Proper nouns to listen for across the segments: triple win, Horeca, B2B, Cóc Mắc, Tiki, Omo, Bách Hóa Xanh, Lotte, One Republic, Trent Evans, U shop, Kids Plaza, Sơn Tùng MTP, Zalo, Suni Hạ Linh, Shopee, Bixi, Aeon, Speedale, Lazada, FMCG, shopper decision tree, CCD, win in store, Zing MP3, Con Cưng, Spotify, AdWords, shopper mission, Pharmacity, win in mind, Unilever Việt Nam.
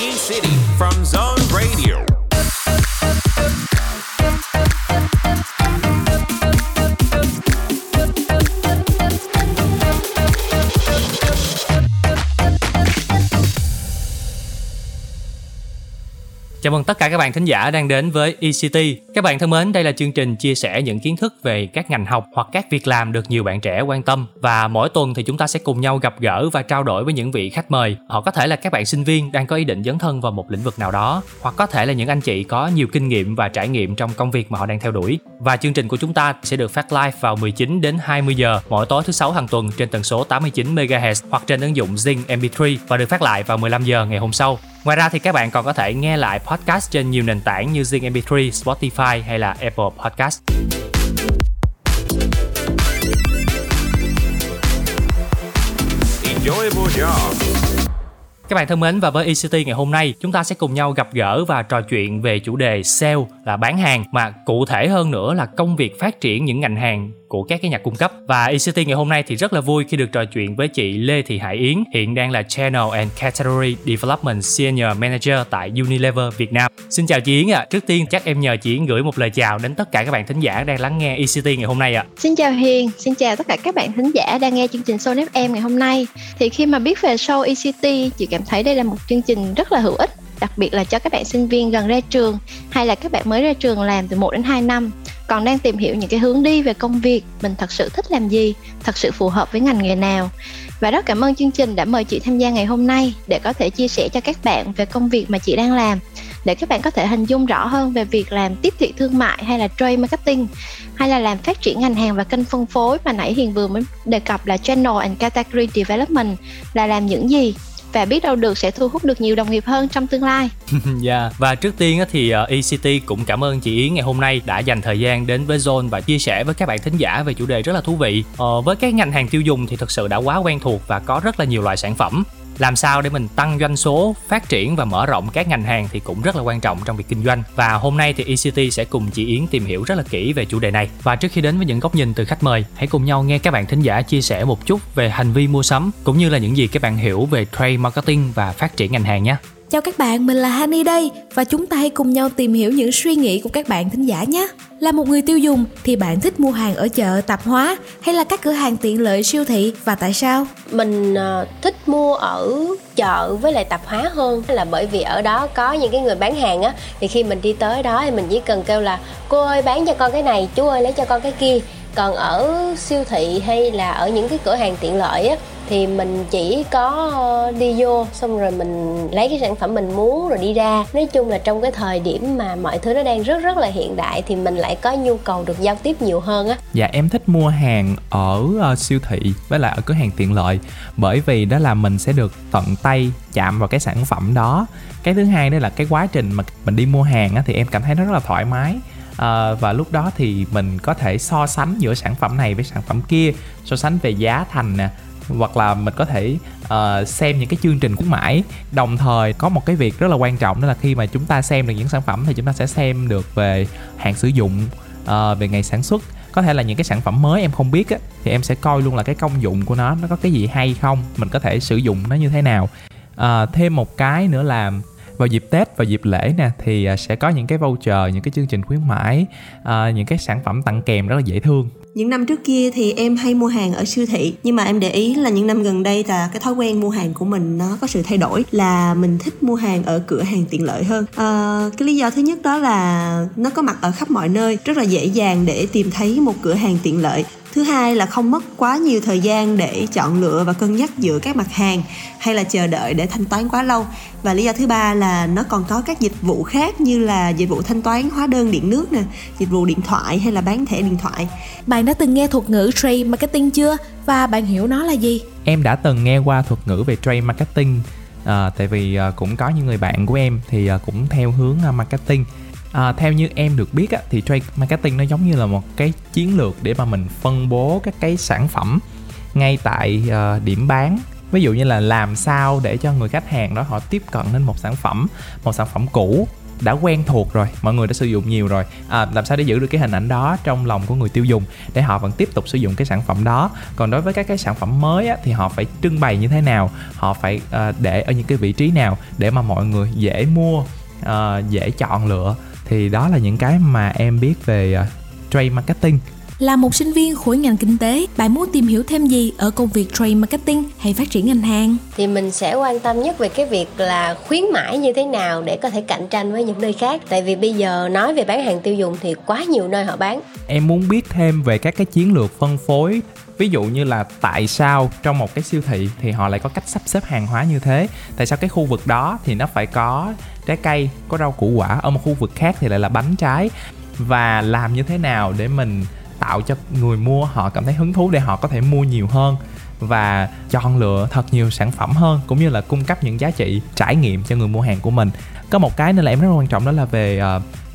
E-City from Zone Radio. Chào mừng tất cả các bạn thính giả đang đến với ECT. Các bạn thân mến, đây là chương trình chia sẻ những kiến thức về các ngành học hoặc các việc làm được nhiều bạn trẻ quan tâm. Và mỗi tuần thì chúng ta sẽ cùng nhau gặp gỡ và trao đổi với những vị khách mời. Họ có thể là các bạn sinh viên đang có ý định dấn thân vào một lĩnh vực nào đó, hoặc có thể là những anh chị có nhiều kinh nghiệm và trải nghiệm trong công việc mà họ đang theo đuổi. Và chương trình của chúng ta sẽ được phát live vào 19 đến 20 giờ mỗi tối thứ 6 hàng tuần trên tần số 89 MHz hoặc trên ứng dụng Zing MP3 và được phát lại vào 15 giờ ngày hôm sau. Ngoài ra thì các bạn còn có thể nghe lại podcast trên nhiều nền tảng như Zing MP3, Spotify hay là Apple Podcast. Enjoyable job. Các bạn thân mến, và với ECT ngày hôm nay, chúng ta sẽ cùng nhau gặp gỡ và trò chuyện về chủ đề sale là bán hàng, mà cụ thể hơn nữa là công việc phát triển những ngành hàng của các cái nhà cung cấp. Và ECT ngày hôm nay thì rất là vui khi được trò chuyện với chị Lê Thị Hải Yến, hiện đang là Channel and Category Development Senior Manager tại Unilever Việt Nam. Xin chào chị Yến ạ. Trước tiên chắc em nhờ chị Yến gửi một lời chào đến tất cả các bạn thính giả đang lắng nghe ECT ngày hôm nay ạ. Xin chào Hiền, xin chào tất cả các bạn thính giả đang nghe chương trình Show FM ngày hôm nay. Thì khi mà biết về show ECT, chị cảm thấy đây là một chương trình rất là hữu ích, đặc biệt là cho các bạn sinh viên gần ra trường hay là các bạn mới ra trường làm từ 1 đến 2 năm, còn đang tìm hiểu những cái hướng đi về công việc, mình thật sự thích làm gì, thật sự phù hợp với ngành nghề nào. Và rất cảm ơn chương trình đã mời chị tham gia ngày hôm nay để có thể chia sẻ cho các bạn về công việc mà chị đang làm, để các bạn có thể hình dung rõ hơn về việc làm tiếp thị thương mại hay là trade marketing, hay là làm phát triển ngành hàng và kênh phân phối mà nãy Hiền vừa mới đề cập là Channel and Category Development là làm những gì. Và biết đâu được sẽ thu hút được nhiều đồng nghiệp hơn trong tương lai. Yeah. Và trước tiên thì ECT cũng cảm ơn chị Yến ngày hôm nay đã dành thời gian đến với Zone và chia sẻ với các bạn thính giả về chủ đề rất là thú vị. Với cái ngành hàng tiêu dùng thì thực sự đã quá quen thuộc và có rất là nhiều loại sản phẩm. Làm sao để mình tăng doanh số, phát triển và mở rộng các ngành hàng thì cũng rất là quan trọng trong việc kinh doanh. Và hôm nay thì ECT sẽ cùng chị Yến tìm hiểu rất là kỹ về chủ đề này. Và trước khi đến với những góc nhìn từ khách mời, hãy cùng nhau nghe các bạn thính giả chia sẻ một chút về hành vi mua sắm, cũng như là những gì các bạn hiểu về trade marketing và phát triển ngành hàng nhé. Chào các bạn, mình là Hani đây và chúng ta hãy cùng nhau tìm hiểu những suy nghĩ của các bạn thính giả nhé. Là một người tiêu dùng thì bạn thích mua hàng ở chợ, tạp hóa hay là các cửa hàng tiện lợi, siêu thị, và tại sao? Mình thích mua ở chợ với lại tạp hóa hơn, là bởi vì ở đó có những cái người bán hàng á, thì khi mình đi tới đó thì mình chỉ cần kêu là cô ơi bán cho con cái này, chú ơi lấy cho con cái kia. Còn ở siêu thị hay là ở những cái cửa hàng tiện lợi á, thì mình chỉ có đi vô xong rồi mình lấy cái sản phẩm mình muốn rồi đi ra. Nói chung là trong cái thời điểm mà mọi thứ nó đang rất là hiện đại thì mình lại có nhu cầu được giao tiếp nhiều hơn á. Dạ, em thích mua hàng ở siêu thị với lại ở cửa hàng tiện lợi, bởi vì đó là mình sẽ được tận tay chạm vào cái sản phẩm đó. Cái thứ hai đó là cái quá trình mà mình đi mua hàng á, thì em cảm thấy nó rất là thoải mái. Và lúc đó thì mình có thể so sánh giữa sản phẩm này với sản phẩm kia, so sánh về giá thành nè, hoặc là mình có thể xem những cái chương trình khuyến mãi. Đồng thời có một cái việc rất là quan trọng, đó là khi mà chúng ta xem được những sản phẩm thì chúng ta sẽ xem được về hạn sử dụng, về ngày sản xuất. Có thể là những cái sản phẩm mới em không biết á, thì em sẽ coi luôn là cái công dụng của nó có cái gì hay không, mình có thể sử dụng nó như thế nào. Thêm một cái nữa là vào dịp Tết và dịp lễ nè, thì sẽ có những cái voucher, những cái chương trình khuyến mãi, những cái sản phẩm tặng kèm rất là dễ thương. Những năm trước kia thì em hay mua hàng ở siêu thị, nhưng mà em để ý là những năm gần đây là cái thói quen mua hàng của mình nó có sự thay đổi, là mình thích mua hàng ở cửa hàng tiện lợi hơn. Cái lý do thứ nhất đó là nó có mặt ở khắp mọi nơi, rất là dễ dàng để tìm thấy một cửa hàng tiện lợi. Thứ hai là không mất quá nhiều thời gian để chọn lựa và cân nhắc giữa các mặt hàng hay là chờ đợi để thanh toán quá lâu. Và lý do thứ ba là nó còn có các dịch vụ khác như là dịch vụ thanh toán hóa đơn điện nước nè, dịch vụ điện thoại hay là bán thẻ điện thoại. Bạn đã từng nghe thuật ngữ trade marketing chưa? Và bạn hiểu nó là gì? Em đã từng nghe qua thuật ngữ về trade marketing, tại vì cũng có những người bạn của em thì cũng theo hướng marketing. Theo như em được biết á, thì trade marketing nó giống như là một cái chiến lược để mà mình phân bố các cái sản phẩm ngay tại điểm bán. Ví dụ như là làm sao để cho người khách hàng đó họ tiếp cận đến một sản phẩm cũ đã quen thuộc rồi, mọi người đã sử dụng nhiều rồi, làm sao để giữ được cái hình ảnh đó trong lòng của người tiêu dùng để họ vẫn tiếp tục sử dụng cái sản phẩm đó. Còn đối với các cái sản phẩm mới á, thì họ phải trưng bày như thế nào, họ phải để ở những cái vị trí nào để mà mọi người dễ mua, dễ chọn lựa. Thì đó là những cái mà em biết về trade marketing. Là một sinh viên khối ngành kinh tế, bạn muốn tìm hiểu thêm gì ở công việc trade marketing hay phát triển ngành hàng? Thì mình sẽ quan tâm nhất về cái việc là khuyến mãi như thế nào để có thể cạnh tranh với những nơi khác. Tại vì bây giờ nói về bán hàng tiêu dùng thì quá nhiều nơi họ bán. Em muốn biết thêm về các cái chiến lược phân phối. Ví dụ như là tại sao trong một cái siêu thị thì họ lại có cách sắp xếp hàng hóa như thế? Tại sao cái khu vực đó thì nó phải có trái cây, có rau củ quả, ở một khu vực khác thì lại là bánh trái? Và làm như thế nào để mình tạo cho người mua họ cảm thấy hứng thú để họ có thể mua nhiều hơn và chọn lựa thật nhiều sản phẩm hơn, cũng như là cung cấp những giá trị trải nghiệm cho người mua hàng của mình. Có một cái nên là em rất là quan trọng, đó là về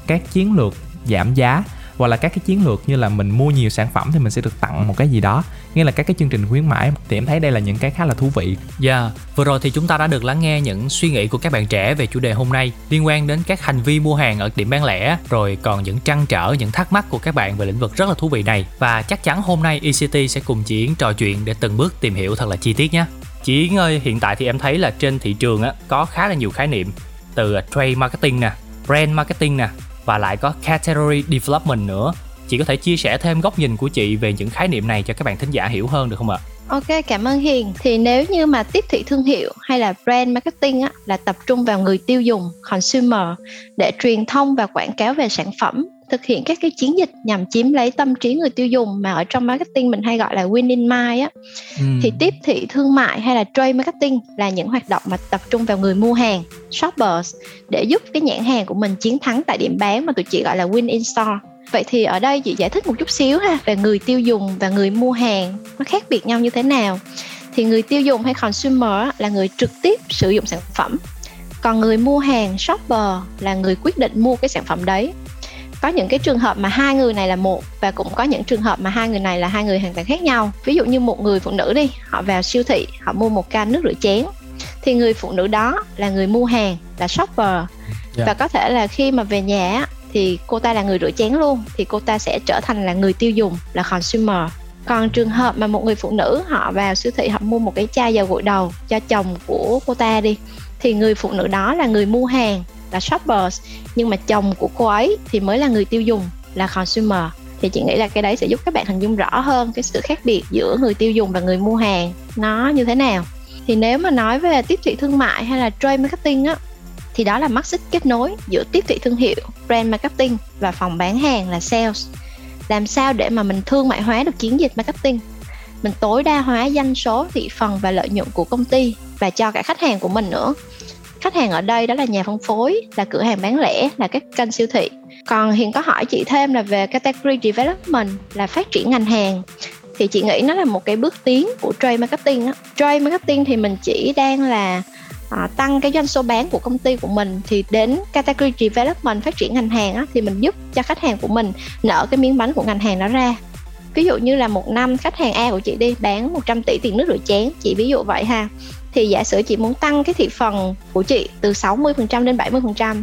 các chiến lược giảm giá, hoặc là các cái chiến lược như là mình mua nhiều sản phẩm thì mình sẽ được tặng một cái gì đó, nghĩa là các cái chương trình khuyến mãi. Thì em thấy đây là những cái khá là thú vị. Dạ, vừa rồi thì chúng ta đã được lắng nghe những suy nghĩ của các bạn trẻ về chủ đề hôm nay liên quan đến các hành vi mua hàng ở điểm bán lẻ, rồi còn những trăn trở, những thắc mắc của các bạn về lĩnh vực rất là thú vị này. Và chắc chắn hôm nay ECT sẽ cùng chị Yến trò chuyện để từng bước tìm hiểu thật là chi tiết nhé. Chị Yến ơi, hiện tại thì em thấy là trên thị trường á, có khá là nhiều khái niệm từ trade marketing nè, brand marketing nè, và lại có category development nữa. Chị có thể chia sẻ thêm góc nhìn của chị về những khái niệm này cho các bạn thính giả hiểu hơn được không ạ? Ok, cảm ơn Hiền. Thì nếu như mà tiếp thị thương hiệu hay là brand marketing á, là tập trung vào người tiêu dùng, consumer, để truyền thông và quảng cáo về sản phẩm, thực hiện các cái chiến dịch nhằm chiếm lấy tâm trí người tiêu dùng mà ở trong marketing mình hay gọi là win in mind á. Thì tiếp thị thương mại hay là trade marketing là những hoạt động mà tập trung vào người mua hàng, shoppers, để giúp cái nhãn hàng của mình chiến thắng tại điểm bán mà tụi chị gọi là win in store. Vậy thì ở đây chị giải thích một chút xíu ha, về người tiêu dùng và người mua hàng nó khác biệt nhau như thế nào. Thì người tiêu dùng hay consumer là người trực tiếp sử dụng sản phẩm, còn người mua hàng, shopper, là người quyết định mua cái sản phẩm đấy. Có những cái trường hợp mà hai người này là một, và cũng có những trường hợp mà hai người này là hai người hoàn toàn khác nhau. Ví dụ như một người phụ nữ đi, họ vào siêu thị, họ mua một can nước rửa chén, thì người phụ nữ đó là người mua hàng, là shopper. Và có thể là khi mà về nhà thì cô ta là người rửa chén luôn, thì cô ta sẽ trở thành là người tiêu dùng, là consumer. Còn trường hợp mà một người phụ nữ họ vào siêu thị, họ mua một cái chai dầu gội đầu cho chồng của cô ta đi, thì người phụ nữ đó là người mua hàng, là shoppers, nhưng mà chồng của cô ấy thì mới là người tiêu dùng, là consumer. Thì chị nghĩ là cái đấy sẽ giúp các bạn hình dung rõ hơn cái sự khác biệt giữa người tiêu dùng và người mua hàng nó như thế nào. Thì nếu mà nói về tiếp thị thương mại hay là trade marketing á, thì đó là mắt xích kết nối giữa tiếp thị thương hiệu, brand marketing và phòng bán hàng là sales. Làm sao để mà mình thương mại hóa được chiến dịch marketing, mình tối đa hóa doanh số, thị phần và lợi nhuận của công ty và cho cả khách hàng của mình nữa. Khách hàng ở đây đó là nhà phân phối, là cửa hàng bán lẻ, là các kênh siêu thị. Còn Hiền có hỏi chị thêm là về category development, là phát triển ngành hàng. Thì chị nghĩ nó là một cái bước tiến của trade marketing. Trade marketing thì mình chỉ đang là tăng cái doanh số bán của công ty của mình. Thì đến category development, phát triển ngành hàng á, thì mình giúp cho khách hàng của mình nở cái miếng bánh của ngành hàng đó ra. Ví dụ như là một năm khách hàng A của chị đi bán 100 tỷ tiền nước rửa chén, chị ví dụ vậy ha. Thì giả sử chị muốn tăng cái thị phần của chị từ 60% đến 70%,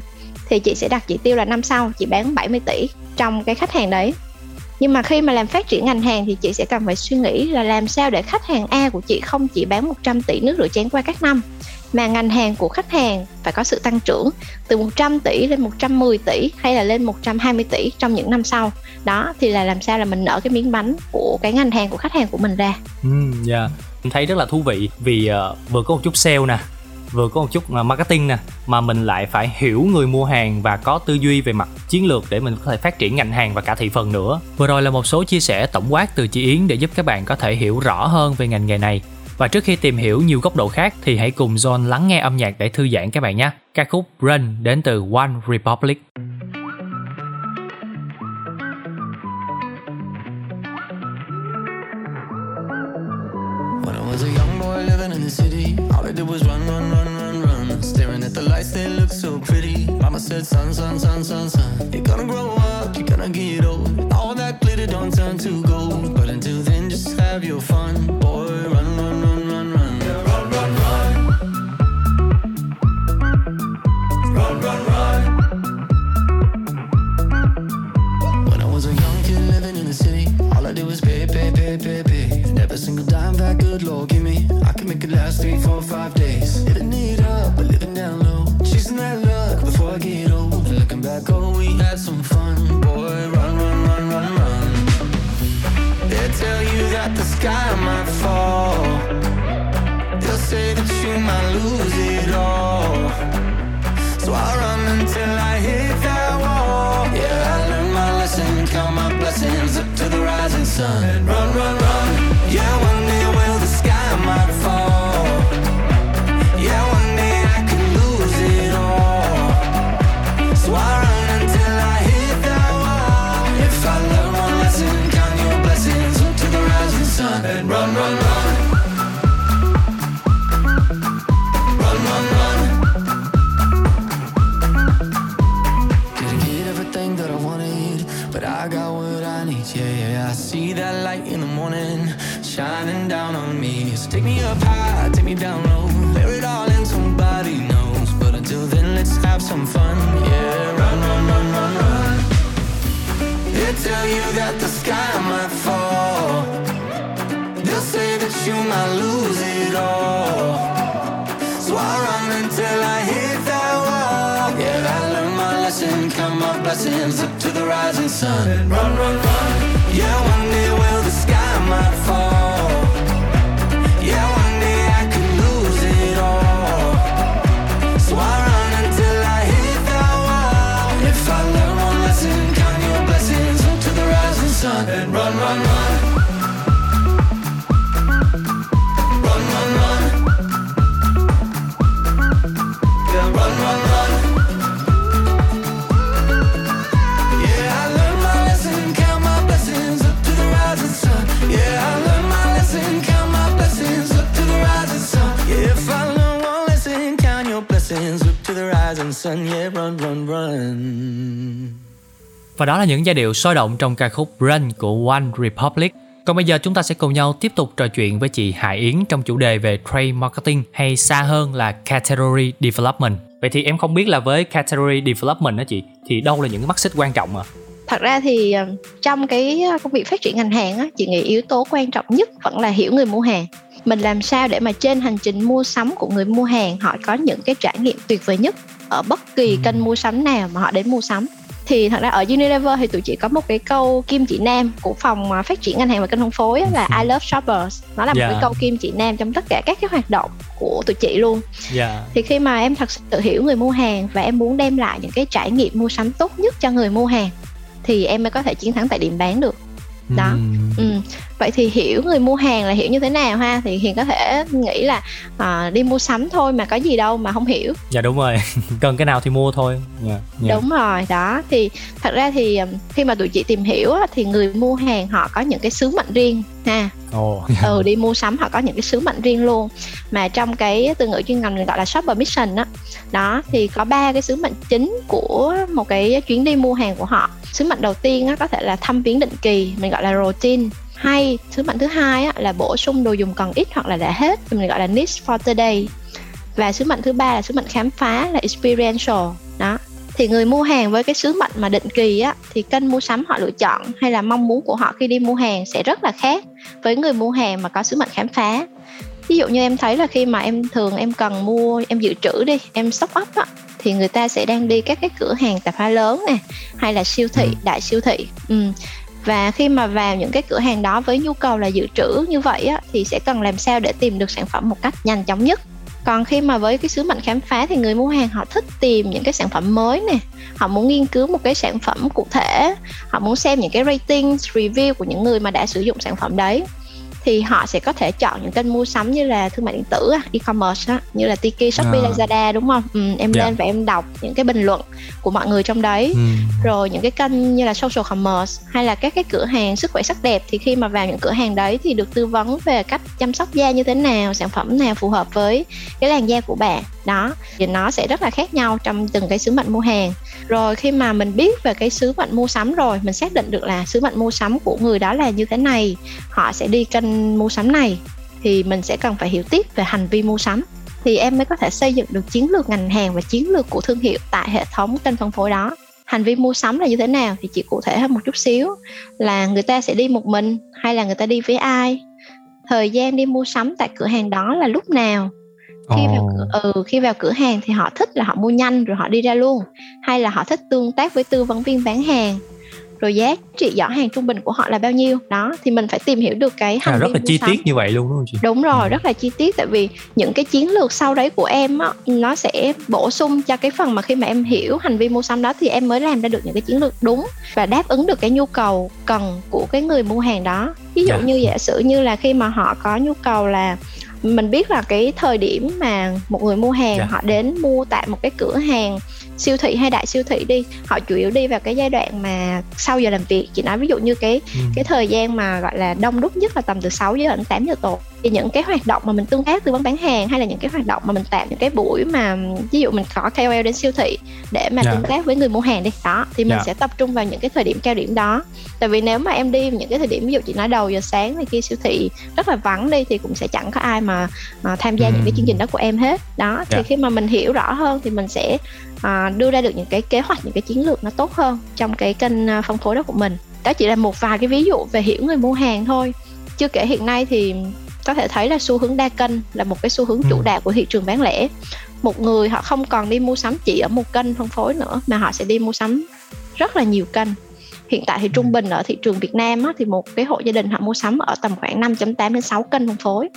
thì chị sẽ đặt chỉ tiêu là năm sau chị bán 70 tỷ trong cái khách hàng đấy. Nhưng mà khi mà làm phát triển ngành hàng thì chị sẽ cần phải suy nghĩ là làm sao để khách hàng A của chị không chỉ bán 100 tỷ nước rửa chén qua các năm, mà ngành hàng của khách hàng phải có sự tăng trưởng từ 100 tỷ lên 110 tỷ hay là lên 120 tỷ trong những năm sau. Đó, thì là làm sao là mình nở cái miếng bánh của cái ngành hàng của khách hàng của mình ra. Mình thấy rất là thú vị vì vừa có một chút sale nè, vừa có một chút marketing nè, mà mình lại phải hiểu người mua hàng và có tư duy về mặt chiến lược để mình có thể phát triển ngành hàng và cả thị phần nữa. Vừa rồi là một số chia sẻ tổng quát từ chị Yến để giúp các bạn có thể hiểu rõ hơn về ngành nghề này. Và trước khi tìm hiểu nhiều góc độ khác thì hãy cùng John lắng nghe âm nhạc để thư giãn các bạn nhé. Ca khúc Run đến từ One Republic. Was a young boy living in the city. All I did was run, run, run, run, run. Staring at the lights, they look so pretty. Mama said, son, son, son, son, son, you're gonna grow up, you're gonna get old. All that glitter don't turn to gold. But until then, just have your fun. Boy, run, run, run, run, run. Yeah, run, run, run. Run, run, run. more, give me. I can make it last 3, 4, 5 days. Living it up, but living down low. Chasing that luck before I get old. And looking back, oh, we had some fun. Boy, run, run, run, run, run. They'll tell you that the sky might fall. They'll say that you might lose it all. So I'll run until I hit that wall. Yeah, I learned my lesson, count my blessings up to the rising sun. Run, run, run. Yeah, one day, well, the sky might fall. Yeah, one day I could lose it all. So I run until I hit that wall. If I learn one lesson, count your blessings up to the rising sun. And run, run, run. Run, run, run. Didn't get everything that I wanted, but I got what I need, yeah, yeah. I see that light in the morning shining down on me. So take me up high, take me down low. Bury it all in somebody knows. But until then, let's have some fun. Yeah, run, run, run, run, run. They'll tell you that the sky might fall. They'll say that you might lose it all. So I run until I hit that wall. Yeah, I learned my lesson, count my blessings up to the rising sun. Run, run, run. Yeah, one day will the sky might fall. And run, run, run. Run, run, run. Yeah, run, run, run. Yeah, I learned my lesson, count my blessings up to the rising sun. Yeah, I learned my lesson, count my blessings up to the rising sun. Yeah, if I learn one lesson, count your blessings up to the rising sun. Yeah, run, run, run. Và đó là những giai điệu sôi động trong ca khúc Run của One Republic. Còn bây giờ chúng ta sẽ cùng nhau tiếp tục trò chuyện với chị Hải Yến trong chủ đề về Trade Marketing, hay xa hơn là Category Development. Vậy thì em không biết là với Category Development đó chị, thì đâu là những mắt xích quan trọng ạ? Thật ra thì trong cái công việc phát triển ngành hàng á, chị nghĩ yếu tố quan trọng nhất vẫn là hiểu người mua hàng. Mình làm sao để mà trên hành trình mua sắm của người mua hàng, họ có những cái trải nghiệm tuyệt vời nhất ở bất kỳ kênh mua sắm nào mà họ đến mua sắm. Thì thật ra ở Unilever thì tụi chị có một cái câu kim chỉ nam của phòng phát triển ngành hàng và kênh phân phối á, là I love shoppers. Nó là một cái câu kim chỉ nam trong tất cả các cái hoạt động của tụi chị luôn. Thì khi mà em thật sự hiểu người mua hàng và em muốn đem lại những cái trải nghiệm mua sắm tốt nhất cho người mua hàng thì em mới có thể chiến thắng tại điểm bán được. Đó. Vậy thì hiểu người mua hàng là hiểu như thế nào ha? Thì Hiền có thể nghĩ là đi mua sắm thôi mà có gì đâu mà không hiểu. Dạ đúng rồi, cần cái nào thì mua thôi. Đúng rồi, đó. Thì thật ra thì khi mà tụi chị tìm hiểu thì người mua hàng họ có những cái sứ mệnh riêng ha. Đi mua sắm họ có những cái sứ mệnh riêng luôn. Mà trong cái từ ngữ chuyên ngành người gọi là shopper mission đó. Đó, thì có 3 cái sứ mệnh chính của một cái chuyến đi mua hàng của họ. Sứ mệnh đầu tiên á, có thể là thăm viếng định kỳ, mình gọi là routine. Hay sứ mệnh thứ hai á, là bổ sung đồ dùng còn ít hoặc là đã hết, mình gọi là needs for today. Và sứ mệnh thứ ba là sứ mệnh khám phá, là experiential. Đó. Thì người mua hàng với cái sứ mệnh mà định kỳ á, thì kênh mua sắm họ lựa chọn hay là mong muốn của họ khi đi mua hàng sẽ rất là khác với người mua hàng mà có sứ mệnh khám phá. Ví dụ như em thấy là khi mà em cần mua, em dự trữ đi, em stock up á, thì người ta sẽ đang đi các cái cửa hàng tạp hóa lớn nè, hay là siêu thị, đại siêu thị. Và khi mà vào những cái cửa hàng đó với nhu cầu là dự trữ như vậy á, thì sẽ cần làm sao để tìm được sản phẩm một cách nhanh chóng nhất. Còn khi mà với cái sứ mệnh khám phá thì người mua hàng họ thích tìm những cái sản phẩm mới nè, họ muốn nghiên cứu một cái sản phẩm cụ thể, họ muốn xem những cái ratings, review của những người mà đã sử dụng sản phẩm đấy. Thì họ sẽ có thể chọn những kênh mua sắm như là thương mại điện tử, e-commerce, như là Tiki, Shopee, Lazada, đúng không? Em lên và em đọc những cái bình luận của mọi người trong đấy. Rồi những cái kênh như là social commerce hay là các cái cửa hàng sức khỏe sắc đẹp, thì khi mà vào những cửa hàng đấy thì được tư vấn về cách chăm sóc da như thế nào, sản phẩm nào phù hợp với cái làn da của bạn. Đó, thì nó sẽ rất là khác nhau trong từng cái sứ mệnh mua hàng. Rồi khi mà mình biết về cái sứ mệnh mua sắm rồi, mình xác định được là sứ mệnh mua sắm của người đó là như thế này, họ sẽ đi kênh mua sắm này, thì mình sẽ cần phải hiểu tiếp về hành vi mua sắm. Thì em mới có thể xây dựng được chiến lược ngành hàng và chiến lược của thương hiệu tại hệ thống kênh phân phối đó. Hành vi mua sắm là như thế nào thì chị cụ thể hơn một chút xíu, là người ta sẽ đi một mình hay là người ta đi với ai, thời gian đi mua sắm tại cửa hàng đó là lúc nào. Khi vào cửa hàng thì họ thích là họ mua nhanh rồi họ đi ra luôn, hay là họ thích tương tác với tư vấn viên bán hàng, rồi giá trị giỏ hàng trung bình của họ là bao nhiêu đó. Thì mình phải tìm hiểu được cái hành vi rất là chi tiết như vậy luôn đúng không chị? Đúng rồi, rất là chi tiết, tại vì những cái chiến lược sau đấy của em á, nó sẽ bổ sung cho cái phần mà khi mà em hiểu hành vi mua sắm đó thì em mới làm ra được những cái chiến lược đúng và đáp ứng được cái nhu cầu cần của cái người mua hàng đó. Ví dụ như giả sử như là khi mà họ có nhu cầu là mình biết là cái thời điểm mà một người mua hàng họ đến mua tại một cái cửa hàng siêu thị hay đại siêu thị đi, họ chủ yếu đi vào cái giai đoạn mà sau giờ làm việc. Chị nói ví dụ như cái thời gian mà gọi là đông đúc nhất là tầm từ 6 giờ đến 8 giờ tối. Thì những cái hoạt động mà mình tương tác tư vấn bán hàng, hay là những cái hoạt động mà mình tạo những cái buổi mà ví dụ mình có KOL đến siêu thị để mà tương tác với người mua hàng đi đó, thì mình sẽ tập trung vào những cái thời điểm cao điểm đó. Tại vì nếu mà em đi những cái thời điểm ví dụ chị nói đầu giờ sáng này kia siêu thị rất là vắng đi, thì cũng sẽ chẳng có ai mà tham gia những cái chương trình đó của em hết đó. Thì khi mà mình hiểu rõ hơn thì mình sẽ đưa ra được những cái kế hoạch, những cái chiến lược nó tốt hơn trong cái kênh phân phối đó của mình. Đó chỉ là một vài cái ví dụ về hiểu người mua hàng thôi. Chưa kể hiện nay thì có thể thấy là xu hướng đa kênh là một cái xu hướng chủ đạo của thị trường bán lẻ. Một người họ không còn đi mua sắm chỉ ở một kênh phân phối nữa, mà họ sẽ đi mua sắm rất là nhiều kênh. Hiện tại thì trung bình ở thị trường Việt Nam á, thì một cái hộ gia đình họ mua sắm ở tầm khoảng 5.8 đến 6 kênh phân phối.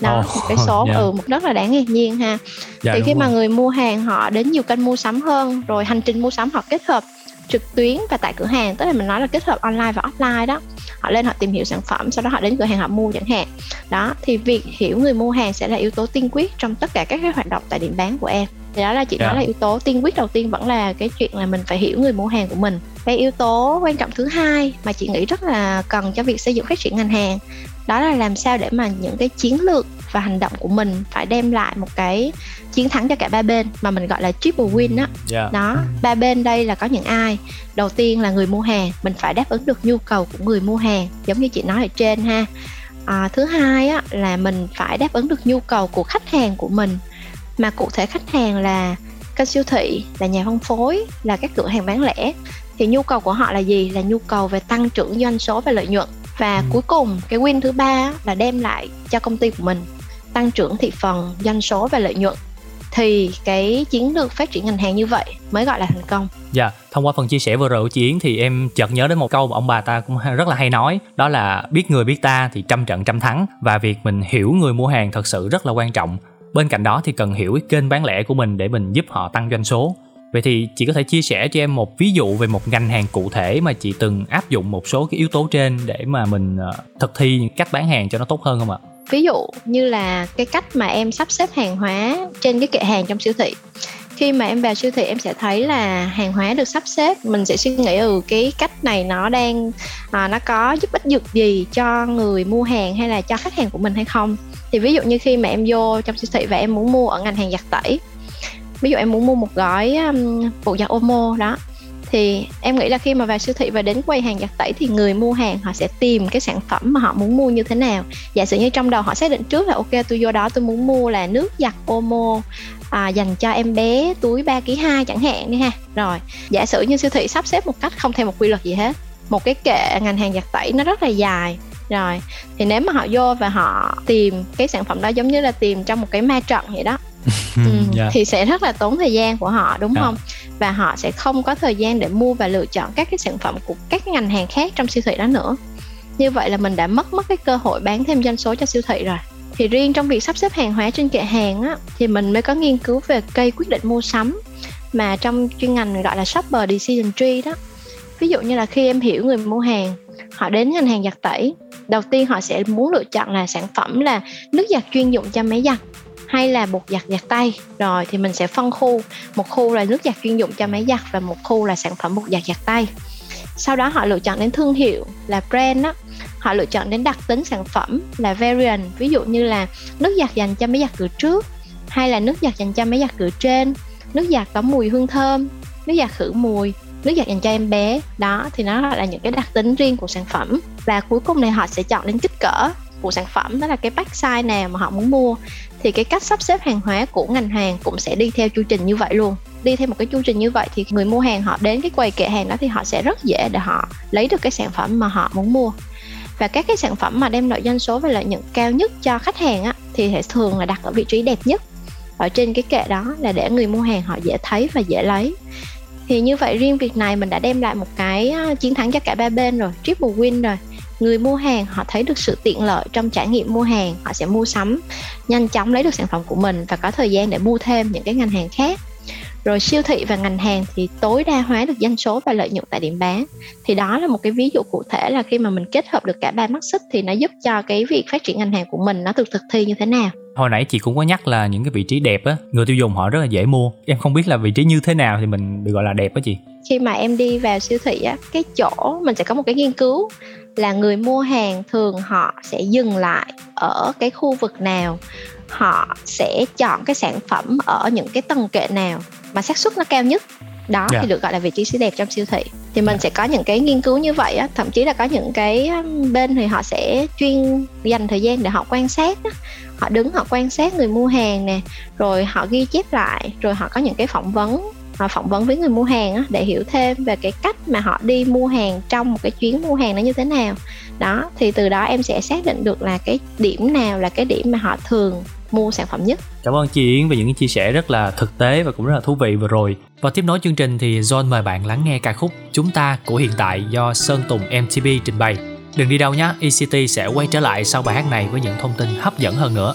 Đó, một cái số rất là đáng ngạc nhiên ha. Thì khi mà người mua hàng họ đến nhiều kênh mua sắm hơn, rồi hành trình mua sắm họ kết hợp trực tuyến và tại cửa hàng, tức là mình nói là kết hợp online và offline đó. Họ lên họ tìm hiểu sản phẩm, sau đó họ đến cửa hàng họ mua chẳng hạn. Đó, thì việc hiểu người mua hàng sẽ là yếu tố tiên quyết trong tất cả các cái hoạt động tại điểm bán của em. Thì đó là chị nói là yếu tố tiên quyết đầu tiên vẫn là cái chuyện là mình phải hiểu người mua hàng của mình. Cái yếu tố quan trọng thứ hai mà chị nghĩ rất là cần cho việc xây dựng phát triển ngành hàng, đó là làm sao để mà những cái chiến lược và hành động của mình phải đem lại một cái chiến thắng cho cả ba bên, mà mình gọi là triple win đó. Đó, ba bên đây là có những ai? Đầu tiên là người mua hàng, mình phải đáp ứng được nhu cầu của người mua hàng giống như chị nói ở trên ha. Thứ hai á, là mình phải đáp ứng được nhu cầu của khách hàng của mình, mà cụ thể khách hàng là kênh siêu thị, là nhà phân phối, là các cửa hàng bán lẻ. Thì nhu cầu của họ là gì? Là nhu cầu về tăng trưởng doanh số và lợi nhuận. Và cuối cùng cái win thứ ba là đem lại cho công ty của mình tăng trưởng thị phần, doanh số và lợi nhuận. Thì cái chiến lược phát triển ngành hàng như vậy mới gọi là thành công. Dạ, thông qua phần chia sẻ vừa rồi của chị Yến thì em chợt nhớ đến một câu mà ông bà ta cũng rất là hay nói, đó là biết người biết ta thì trăm trận trăm thắng. Và việc mình hiểu người mua hàng thật sự rất là quan trọng. Bên cạnh đó thì cần hiểu cái kênh bán lẻ của mình để mình giúp họ tăng doanh số. Vậy thì chị có thể chia sẻ cho em một ví dụ về một ngành hàng cụ thể mà chị từng áp dụng một số cái yếu tố trên để mà mình thực thi những cách bán hàng cho nó tốt hơn không ạ? Ví dụ như là cái cách mà em sắp xếp hàng hóa trên cái kệ hàng trong siêu thị. Khi mà em vào siêu thị em sẽ thấy là hàng hóa được sắp xếp, mình sẽ suy nghĩ cái cách này nó đang nó có giúp ích được gì cho người mua hàng hay là cho khách hàng của mình hay không. Thì ví dụ như khi mà em vô trong siêu thị và em muốn mua ở ngành hàng giặt tẩy, ví dụ em muốn mua một gói bộ giặt Omo đó, thì em nghĩ là khi mà vào siêu thị và đến quầy hàng giặt tẩy thì người mua hàng họ sẽ tìm cái sản phẩm mà họ muốn mua như thế nào. Giả sử như trong đầu họ xác định trước là ok, tôi vô đó tôi muốn mua là nước giặt Omo dành cho em bé túi 3,2 kg chẳng hạn đi ha. Rồi giả sử như siêu thị sắp xếp một cách không theo một quy luật gì hết, một cái kệ ngành hàng giặt tẩy nó rất là dài. Rồi thì nếu mà họ vô và họ tìm cái sản phẩm đó giống như là tìm trong một cái ma trận vậy đó thì sẽ rất là tốn thời gian của họ đúng không? Và họ sẽ không có thời gian để mua và lựa chọn các cái sản phẩm của các ngành hàng khác trong siêu thị đó nữa. Như vậy là mình đã mất cái cơ hội bán thêm doanh số cho siêu thị rồi. Thì riêng trong việc sắp xếp hàng hóa trên kệ hàng á, thì mình mới có nghiên cứu về cây quyết định mua sắm mà trong chuyên ngành gọi là shopper decision tree đó. Ví dụ như là khi em hiểu người mua hàng, họ đến ngành hàng giặt tẩy, đầu tiên họ sẽ muốn lựa chọn là sản phẩm là nước giặt chuyên dụng cho máy giặt hay là bột giặt giặt tay. Rồi thì mình sẽ phân khu, một khu là nước giặt chuyên dụng cho máy giặt và một khu là sản phẩm bột giặt giặt tay. Sau đó họ lựa chọn đến thương hiệu là brand đó. Họ lựa chọn đến đặc tính sản phẩm là variant, ví dụ như là nước giặt dành cho máy giặt cửa trước hay là nước giặt dành cho máy giặt cửa trên, nước giặt có mùi hương thơm, nước giặt khử mùi, nước giặt dành cho em bé. Đó thì nó là những cái đặc tính riêng của sản phẩm. Và cuối cùng này họ sẽ chọn đến kích cỡ của sản phẩm, đó là cái pack size nào mà họ muốn mua. Thì cái cách sắp xếp hàng hóa của ngành hàng cũng sẽ đi theo chu trình như vậy luôn. Đi theo một cái chu trình như vậy thì người mua hàng họ đến cái quầy kệ hàng đó thì họ sẽ rất dễ để họ lấy được cái sản phẩm mà họ muốn mua. Và các cái sản phẩm mà đem lại doanh số và lợi nhuận cao nhất cho khách hàng á, thì sẽ thường là đặt ở vị trí đẹp nhất ở trên cái kệ đó, là để người mua hàng họ dễ thấy và dễ lấy. Thì như vậy riêng việc này mình đã đem lại một cái chiến thắng cho cả ba bên rồi, triple win rồi. Người mua hàng họ thấy được sự tiện lợi trong trải nghiệm mua hàng, họ sẽ mua sắm nhanh chóng, lấy được sản phẩm của mình và có thời gian để mua thêm những cái ngành hàng khác. Rồi siêu thị và ngành hàng thì tối đa hóa được doanh số và lợi nhuận tại điểm bán. Thì đó là một cái ví dụ cụ thể là khi mà mình kết hợp được cả ba mắt xích thì nó giúp cho cái việc phát triển ngành hàng của mình nó thực thi như thế nào. Hồi nãy chị cũng có nhắc là những cái vị trí đẹp á, người tiêu dùng họ rất là dễ mua. Em không biết là vị trí như thế nào thì mình được gọi là đẹp á chị? Khi mà em đi vào siêu thị á, cái chỗ mình sẽ có một cái nghiên cứu là người mua hàng thường họ sẽ dừng lại ở cái khu vực nào, họ sẽ chọn cái sản phẩm ở những cái tầng kệ nào mà xác suất nó cao nhất. Đó thì được gọi là vị trí xí đẹp trong siêu thị. Thì mình sẽ có những cái nghiên cứu như vậy á. Thậm chí là có những cái bên thì họ sẽ chuyên dành thời gian để họ quan sát á. Họ đứng họ quan sát người mua hàng nè, rồi họ ghi chép lại, rồi họ có những cái phỏng vấn, họ phỏng vấn với người mua hàng á, để hiểu thêm về cái cách mà họ đi mua hàng trong một cái chuyến mua hàng nó như thế nào. Đó, thì từ đó em sẽ xác định được là cái điểm nào là cái điểm mà họ thường mua sản phẩm nhất. Cảm ơn chị Yến về những chia sẻ rất là thực tế và cũng rất là thú vị vừa rồi. Và tiếp nối chương trình thì John mời bạn lắng nghe ca khúc Chúng Ta của Hiện Tại do Sơn Tùng MTP trình bày. Đừng đi đâu nhé, ECT sẽ quay trở lại sau bài hát này với những thông tin hấp dẫn hơn nữa.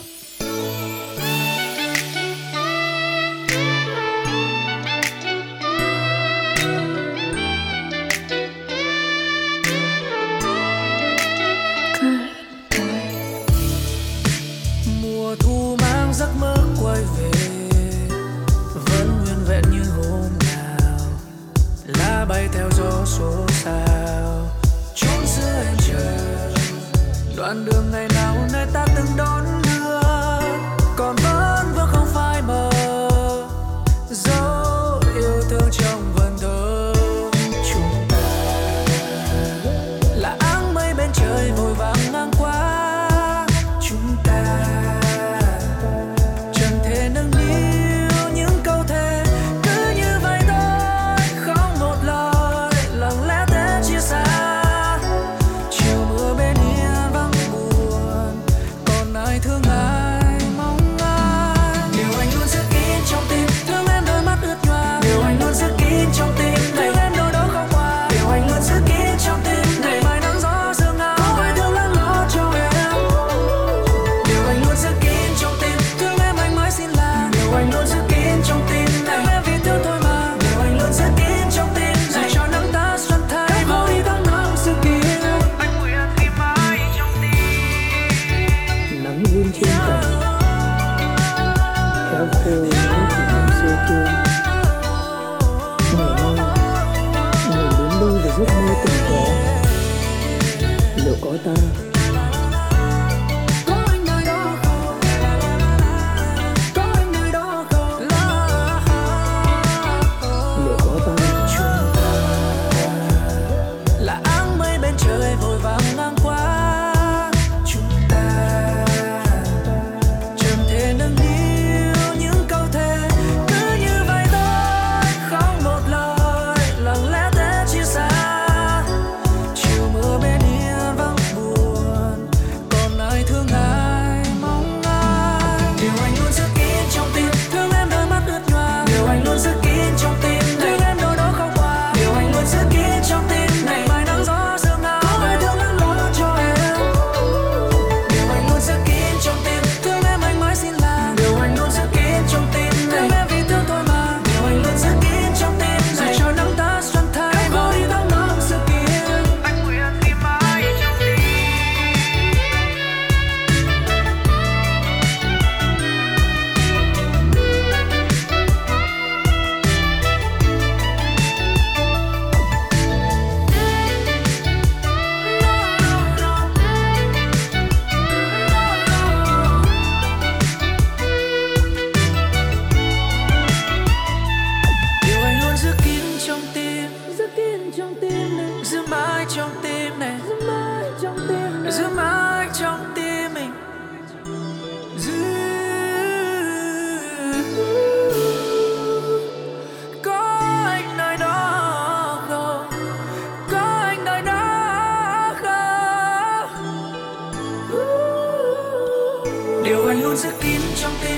kín trong tim.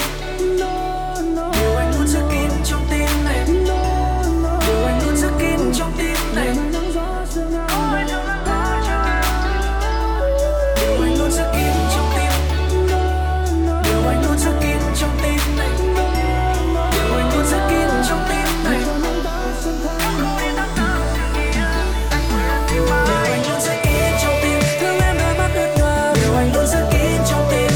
Điều anh luôn giữ kín trong tim này. Điều anh luôn giữ kín trong tim này. Điều anh luôn giữ kín trong tim. Điều anh luôn giữ kín trong tim này. Điều anh luôn giữ kín trong tim này. Điều anh luôn giữ kín trong tim. Thương em đôi mắt đượt ngờ. Điều anh luôn giữ kín trong tim.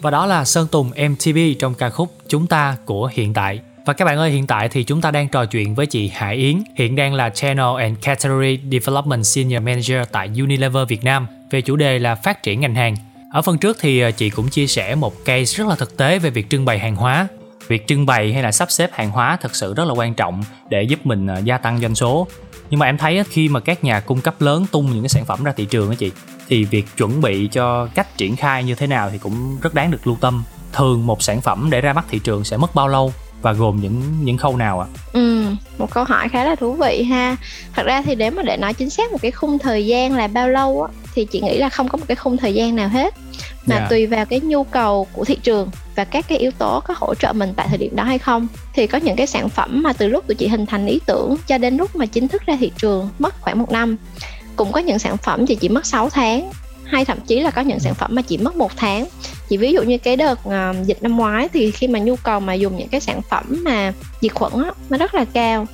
Và đó là Sơn Tùng MTP trong ca khúc Chúng Ta của Hiện Tại. Và các bạn ơi, hiện tại thì chúng ta đang trò chuyện với chị Hải Yến, hiện đang là Channel and Category Development Senior Manager tại Unilever Việt Nam, về chủ đề là phát triển ngành hàng. Ở phần trước thì chị cũng chia sẻ một case rất là thực tế về việc trưng bày hàng hóa. Việc trưng bày hay là sắp xếp hàng hóa thật sự rất là quan trọng để giúp mình gia tăng doanh số. Nhưng mà em thấy khi mà các nhà cung cấp lớn tung những cái sản phẩm ra thị trường đó chị, thì việc chuẩn bị cho cách triển khai như thế nào thì cũng rất đáng được lưu tâm. Thường một sản phẩm để ra mắt thị trường sẽ mất bao lâu và gồm những khâu nào ạ? Một câu hỏi khá là thú vị ha. Thật ra thì nếu mà để nói chính xác một cái khung thời gian là bao lâu á, thì chị nghĩ là không có một cái khung thời gian nào hết, mà tùy vào cái nhu cầu của thị trường và các cái yếu tố có hỗ trợ mình tại thời điểm đó hay không. Thì có những cái sản phẩm mà từ lúc tụi chị hình thành ý tưởng cho đến lúc mà chính thức ra thị trường mất khoảng 1 năm. Cũng có những sản phẩm thì chỉ mất 6 tháng, hay thậm chí là có những sản phẩm mà chỉ mất 1 tháng. Chỉ ví dụ như cái đợt dịch năm ngoái thì khi mà nhu cầu mà dùng những cái sản phẩm mà diệt khuẩn á, nó rất là cao.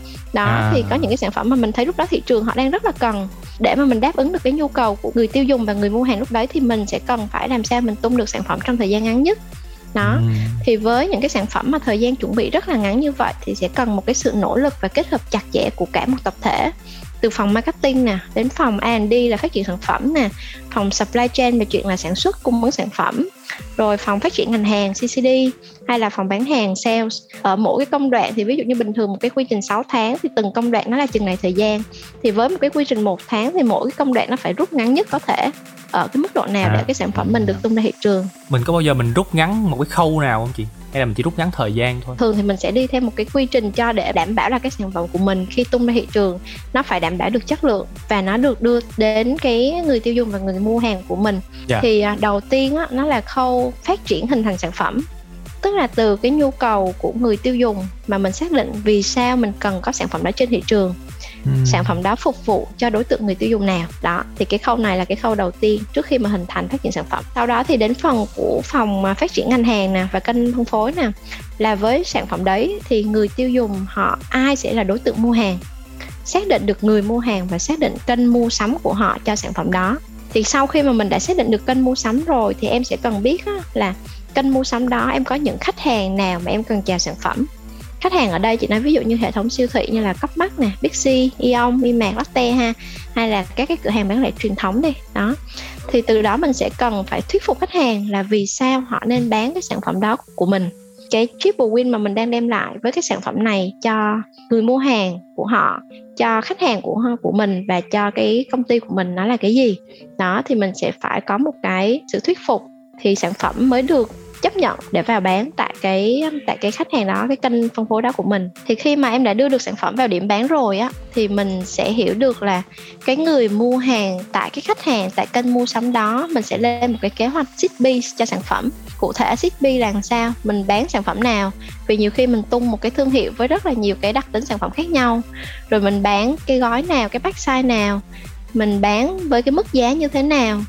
Thì có những cái sản phẩm mà mình thấy lúc đó thị trường họ đang rất là cần. Để mà mình đáp ứng được cái nhu cầu của người tiêu dùng và người mua hàng lúc đấy thì mình sẽ cần phải làm sao mình tung được sản phẩm trong thời gian ngắn nhất. Thì với những cái sản phẩm mà thời gian chuẩn bị rất là ngắn như vậy thì sẽ cần một cái sự nỗ lực và kết hợp chặt chẽ của cả một tập thể. Từ phòng marketing nè, đến phòng R&D là phát triển sản phẩm nè, phòng supply chain về chuyện là sản xuất, cung ứng sản phẩm, rồi phòng phát triển ngành hàng CCD, hay là phòng bán hàng sales. Ở mỗi cái công đoạn thì ví dụ như bình thường một cái quy trình 6 tháng thì từng công đoạn nó là chừng này thời gian. Thì với một cái quy trình 1 tháng thì mỗi cái công đoạn nó phải rút ngắn nhất có thể ở cái mức độ nào để cái sản phẩm mình được tung ra thị trường. Mình có bao giờ mình rút ngắn một cái khâu nào không chị? Hay là mình chỉ rút ngắn thời gian thôi? Thường thì mình sẽ đi theo một cái quy trình cho để đảm bảo là cái sản phẩm của mình khi tung ra thị trường nó phải đảm bảo được chất lượng và nó được đưa đến cái người tiêu dùng và người mua hàng của mình. Thì đầu tiên đó, nó là khâu phát triển hình thành sản phẩm. Tức là từ cái nhu cầu của người tiêu dùng mà mình xác định vì sao mình cần có sản phẩm đó trên thị trường. Sản phẩm đó phục vụ cho đối tượng người tiêu dùng nào đó, thì cái khâu này là cái khâu đầu tiên trước khi mà hình thành phát triển sản phẩm. Sau đó thì đến phần của phòng phát triển ngành hàng nè và kênh phân phối nè, là với sản phẩm đấy thì người tiêu dùng họ ai sẽ là đối tượng mua hàng, xác định được người mua hàng và xác định kênh mua sắm của họ cho sản phẩm đó. Thì sau khi mà mình đã xác định được kênh mua sắm rồi thì em sẽ cần biết là kênh mua sắm đó em có những khách hàng nào mà em cần chào sản phẩm. Khách hàng ở đây chị nói ví dụ như hệ thống siêu thị như là Cóc Mắc nè, Bixi, Aeon, MM Mart, Lotte ha, hay là các cái cửa hàng bán lẻ truyền thống đi đó. Thì từ đó mình sẽ cần phải thuyết phục khách hàng là vì sao họ nên bán cái sản phẩm đó của mình. Cái triple win mà mình đang đem lại với cái sản phẩm này cho người mua hàng của họ, cho khách hàng của mình và cho cái công ty của mình nó là cái gì đó, thì mình sẽ phải có một cái sự thuyết phục thì sản phẩm mới được chấp nhận để vào bán tại cái khách hàng đó, cái kênh phân phối đó của mình. Thì khi mà em đã đưa được sản phẩm vào điểm bán rồi á, thì mình sẽ hiểu được là cái người mua hàng tại cái khách hàng, tại kênh mua sắm đó, mình sẽ lên một cái kế hoạch CP cho sản phẩm. Cụ thể CP là làm sao, mình bán sản phẩm nào, vì nhiều khi mình tung một cái thương hiệu với rất là nhiều cái đặc tính sản phẩm khác nhau, rồi mình bán cái gói nào, cái pack size nào, mình bán với cái mức giá như thế nào,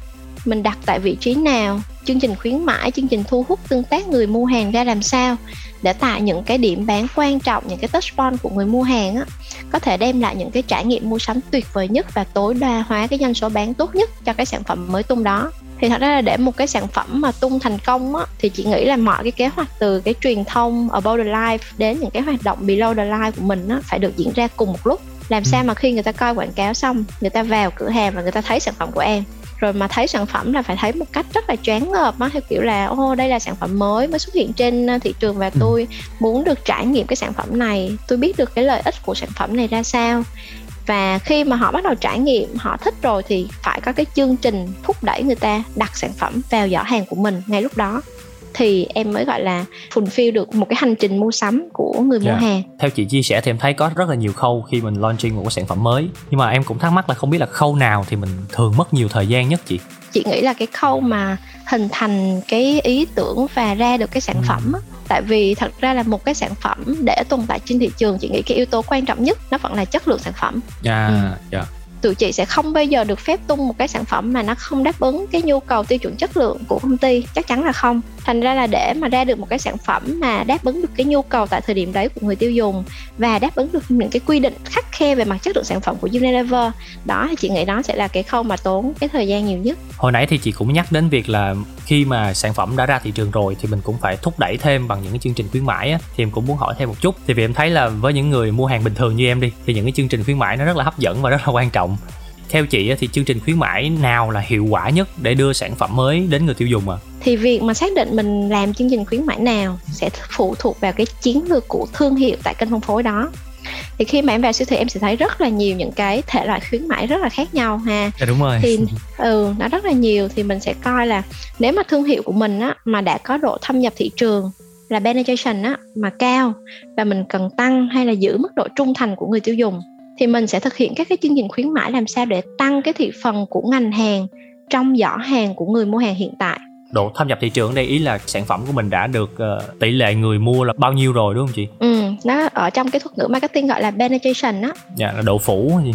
mình đặt tại vị trí nào, chương trình khuyến mãi, chương trình thu hút tương tác người mua hàng ra làm sao để tại những cái điểm bán quan trọng, những cái touch point của người mua hàng á, có thể đem lại những cái trải nghiệm mua sắm tuyệt vời nhất và tối đa hóa cái doanh số bán tốt nhất cho cái sản phẩm mới tung đó. Thì thật ra là để một cái sản phẩm mà tung thành công á, thì chị nghĩ là mọi cái kế hoạch từ cái truyền thông above the line đến những cái hoạt động below the line của mình á, phải được diễn ra cùng một lúc. Làm sao mà khi người ta coi quảng cáo xong, người ta vào cửa hàng và người ta thấy sản phẩm của em. Rồi mà thấy sản phẩm là phải thấy một cách rất là choáng ngợp á, theo kiểu là đây là sản phẩm mới xuất hiện trên thị trường và tôi muốn được trải nghiệm cái sản phẩm này, tôi biết được cái lợi ích của sản phẩm này ra sao. Và khi mà họ bắt đầu trải nghiệm, họ thích rồi thì phải có cái chương trình thúc đẩy người ta đặt sản phẩm vào giỏ hàng của mình ngay lúc đó. Thì em mới gọi là fulfill được một cái hành trình mua sắm của người mua hàng. Theo chị chia sẻ thì em thấy có rất là nhiều khâu khi mình launching một cái sản phẩm mới. Nhưng mà em cũng thắc mắc là không biết là khâu nào thì mình thường mất nhiều thời gian nhất chị? Chị nghĩ là cái khâu mà hình thành cái ý tưởng và ra được cái sản phẩm. Tại vì thật ra là một cái sản phẩm để tồn tại trên thị trường, chị nghĩ cái yếu tố quan trọng nhất nó vẫn là chất lượng sản phẩm. Tụi chị sẽ không bao giờ được phép tung một cái sản phẩm mà nó không đáp ứng cái nhu cầu tiêu chuẩn chất lượng của công ty, chắc chắn là không. Thành ra là để mà ra được một cái sản phẩm mà đáp ứng được cái nhu cầu tại thời điểm đấy của người tiêu dùng và đáp ứng được những cái quy định khắt khe về mặt chất lượng sản phẩm của Unilever, đó thì chị nghĩ đó sẽ là cái khâu mà tốn cái thời gian nhiều nhất. Hồi nãy thì chị cũng nhắc đến việc là khi mà sản phẩm đã ra thị trường rồi thì mình cũng phải thúc đẩy thêm bằng những cái chương trình khuyến mãi á, thì em cũng muốn hỏi thêm một chút. Thì vì em thấy là với những người mua hàng bình thường như em đi, thì những cái chương trình khuyến mãi nó rất là hấp dẫn và rất là quan trọng. Theo chị thì chương trình khuyến mãi nào là hiệu quả nhất để đưa sản phẩm mới đến người tiêu dùng ạ? Thì việc mà xác định mình làm chương trình khuyến mãi nào sẽ phụ thuộc vào cái chiến lược của thương hiệu tại kênh phân phối đó. Thì khi mà em vào siêu thị em sẽ thấy rất là nhiều những cái thể loại khuyến mãi rất là khác nhau ha. Đúng rồi. Thì nó rất là nhiều, thì mình sẽ coi là nếu mà thương hiệu của mình á mà đã có độ thâm nhập thị trường là penetration á mà cao và mình cần tăng hay là giữ mức độ trung thành của người tiêu dùng, thì mình sẽ thực hiện các cái chương trình khuyến mãi làm sao để tăng cái thị phần của ngành hàng trong giỏ hàng của người mua hàng hiện tại. Độ thâm nhập thị trường ở đây ý là sản phẩm của mình đã được tỷ lệ người mua là bao nhiêu rồi đúng không chị? Nó ở trong cái thuật ngữ marketing gọi là penetration á. Là độ phủ gì?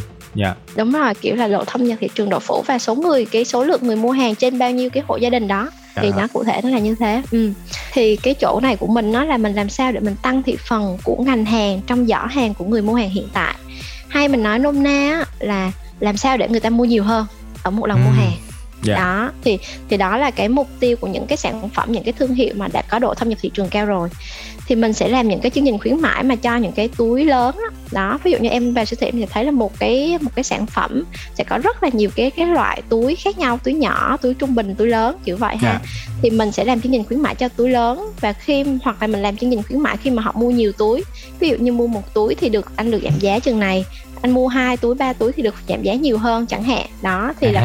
Đúng rồi, kiểu là độ thâm nhập thị trường, độ phủ và số người, cái số lượng người mua hàng trên bao nhiêu cái hộ gia đình đó. Thì nó cụ thể nó là như thế. Thì cái chỗ này của mình nó là mình làm sao để mình tăng thị phần của ngành hàng trong giỏ hàng của người mua hàng hiện tại. Hay mình nói nôm na là làm sao để người ta mua nhiều hơn ở một lần mua hàng. Đó thì đó là cái mục tiêu của những cái sản phẩm, những cái thương hiệu mà đã có độ thâm nhập thị trường cao rồi. Thì mình sẽ làm những cái chương trình khuyến mãi mà cho những cái túi lớn đó. Ví dụ như em vào siêu thị em sẽ thấy là một cái sản phẩm sẽ có rất là nhiều cái loại túi khác nhau, túi nhỏ, túi trung bình, túi lớn kiểu vậy ha. Thì mình sẽ làm chương trình khuyến mãi cho túi lớn, và khi hoặc là mình làm chương trình khuyến mãi khi mà họ mua nhiều túi. Ví dụ như mua một túi thì anh được giảm giá chừng này, anh mua 2 túi, 3 túi thì được giảm giá nhiều hơn chẳng hạn. Đó thì là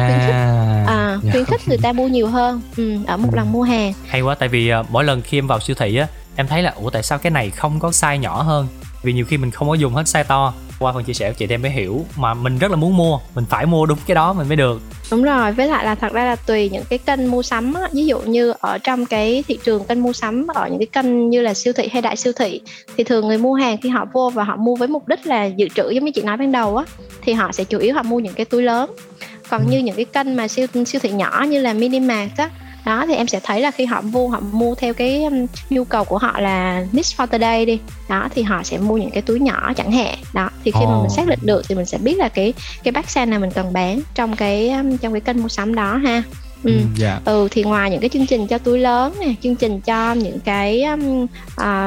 khuyến khích người ta mua nhiều hơn ở một lần mua hàng. Hay quá, tại vì mỗi lần khi em vào siêu thị á, em thấy là tại sao cái này không có size nhỏ hơn, vì nhiều khi mình không có dùng hết size to. Qua phần chia sẻ của chị em mới hiểu mà mình rất là muốn mua, mình phải mua đúng cái đó mình mới được. Đúng rồi, với lại là thật ra là tùy những cái kênh mua sắm á, ví dụ như ở trong cái thị trường kênh mua sắm, ở những cái kênh như là siêu thị hay đại siêu thị, thì thường người mua hàng khi họ vô và họ mua với mục đích là dự trữ giống như chị nói ban đầu á, thì họ sẽ chủ yếu họ mua những cái túi lớn. Còn như những cái kênh mà siêu thị nhỏ như là mini mart á, đó thì em sẽ thấy là khi họ mua theo cái nhu cầu của họ là needs for today đi, đó thì họ sẽ mua những cái túi nhỏ chẳng hạn. Đó thì khi mà mình xác định được thì mình sẽ biết là cái bác size nào mình cần bán trong cái kênh mua sắm đó ha. Thì ngoài những cái chương trình cho túi lớn nè, chương trình cho những cái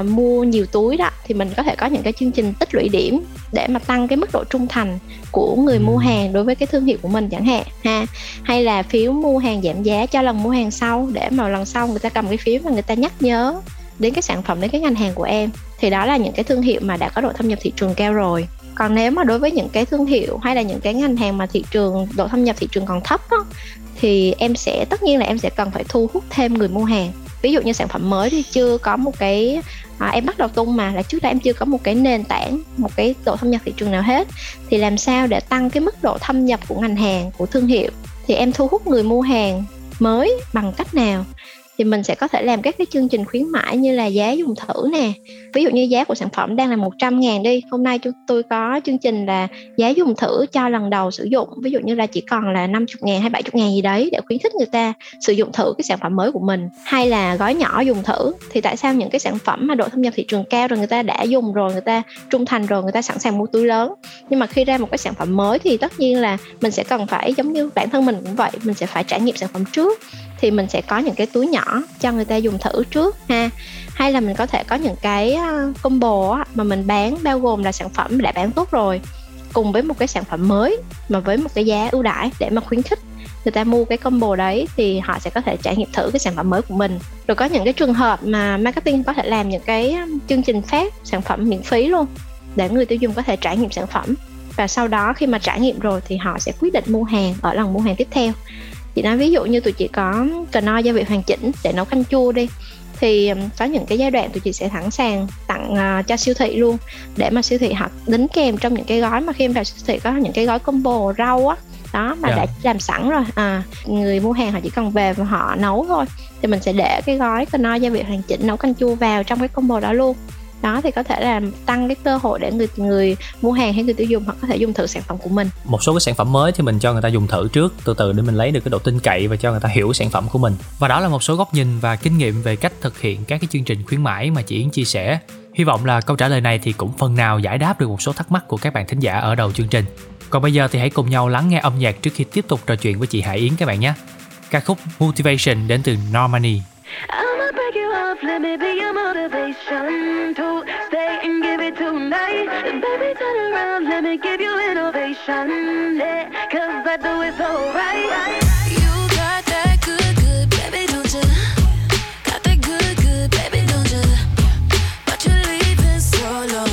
mua nhiều túi đó, thì mình có thể có những cái chương trình tích lũy điểm để mà tăng cái mức độ trung thành của người mua hàng đối với cái thương hiệu của mình chẳng hạn ha. Hay là phiếu mua hàng giảm giá cho lần mua hàng sau, để mà lần sau người ta cầm cái phiếu và người ta nhắc nhớ đến cái sản phẩm, đến cái ngành hàng của em. Thì đó là những cái thương hiệu mà đã có độ thâm nhập thị trường cao rồi. Còn nếu mà đối với những cái thương hiệu hay là những cái ngành hàng mà độ thâm nhập thị trường còn thấp đó, thì tất nhiên là em sẽ cần phải thu hút thêm người mua hàng. Ví dụ như sản phẩm mới thì chưa có một cái em bắt đầu tung mà là trước đó em chưa có một cái nền tảng, một cái độ thâm nhập thị trường nào hết, thì làm sao để tăng cái mức độ thâm nhập của ngành hàng, của thương hiệu, thì em thu hút người mua hàng mới bằng cách nào? thì mình sẽ có thể làm các cái chương trình khuyến mãi như là giá dùng thử nè. Ví dụ như giá của sản phẩm đang là 100.000 đi, hôm nay chúng tôi có chương trình là giá dùng thử cho lần đầu sử dụng, ví dụ như là chỉ còn là 50.000 hay 70.000 gì đấy, để khuyến khích người ta sử dụng thử cái sản phẩm mới của mình. Hay là gói nhỏ dùng thử, thì tại sao những cái sản phẩm mà độ thâm nhập thị trường cao rồi, người ta đã dùng rồi, người ta trung thành rồi, người ta sẵn sàng mua túi lớn, nhưng mà khi ra một cái sản phẩm mới thì tất nhiên là mình sẽ cần phải, giống như bản thân mình cũng vậy, mình sẽ phải trải nghiệm sản phẩm trước, thì mình sẽ có những cái túi nhỏ cho người ta dùng thử trước ha. Hay là mình có thể có những cái combo mà mình bán bao gồm là sản phẩm đã bán tốt rồi cùng với một cái sản phẩm mới mà với một cái giá ưu đãi, để mà khuyến khích người ta mua cái combo đấy thì họ sẽ có thể trải nghiệm thử cái sản phẩm mới của mình. Rồi có những cái trường hợp mà marketing có thể làm những cái chương trình phát sản phẩm miễn phí luôn, để người tiêu dùng có thể trải nghiệm sản phẩm, và sau đó khi mà trải nghiệm rồi thì họ sẽ quyết định mua hàng ở lần mua hàng tiếp theo. Chị nói ví dụ như tụi chị có cano gia vị hoàn chỉnh để nấu canh chua đi, thì có những cái giai đoạn tụi chị sẽ sẵn sàng tặng cho siêu thị luôn, để mà siêu thị họ đính kèm trong những cái gói, mà khi em vào siêu thị có những cái gói combo rau á đó mà đã làm sẵn rồi, người mua hàng họ chỉ cần về và họ nấu thôi, thì mình sẽ để cái gói cano gia vị hoàn chỉnh nấu canh chua vào trong cái combo đó luôn. Đó thì có thể là tăng cái cơ hội để người mua hàng hay người tiêu dùng họ có thể dùng thử sản phẩm của mình. Một số cái sản phẩm mới thì mình cho người ta dùng thử trước từ từ để mình lấy được cái độ tin cậy và cho người ta hiểu sản phẩm của mình. Và đó là một số góc nhìn và kinh nghiệm về cách thực hiện các cái chương trình khuyến mãi mà chị Yến chia sẻ. Hy vọng là câu trả lời này thì cũng phần nào giải đáp được một số thắc mắc của các bạn thính giả ở đầu chương trình. Còn bây giờ thì hãy cùng nhau lắng nghe âm nhạc trước khi tiếp tục trò chuyện với chị Hải Yến các bạn nhé. Ca khúc Motivation đến từ Normani. I'ma break you off, let me be your motivation to stay and give it tonight. Baby, turn around, let me give you an ovation, yeah, 'cause I do it so right. You got that good, good, baby, don't you? Got that good, good, baby, don't you? But you're leaving solo.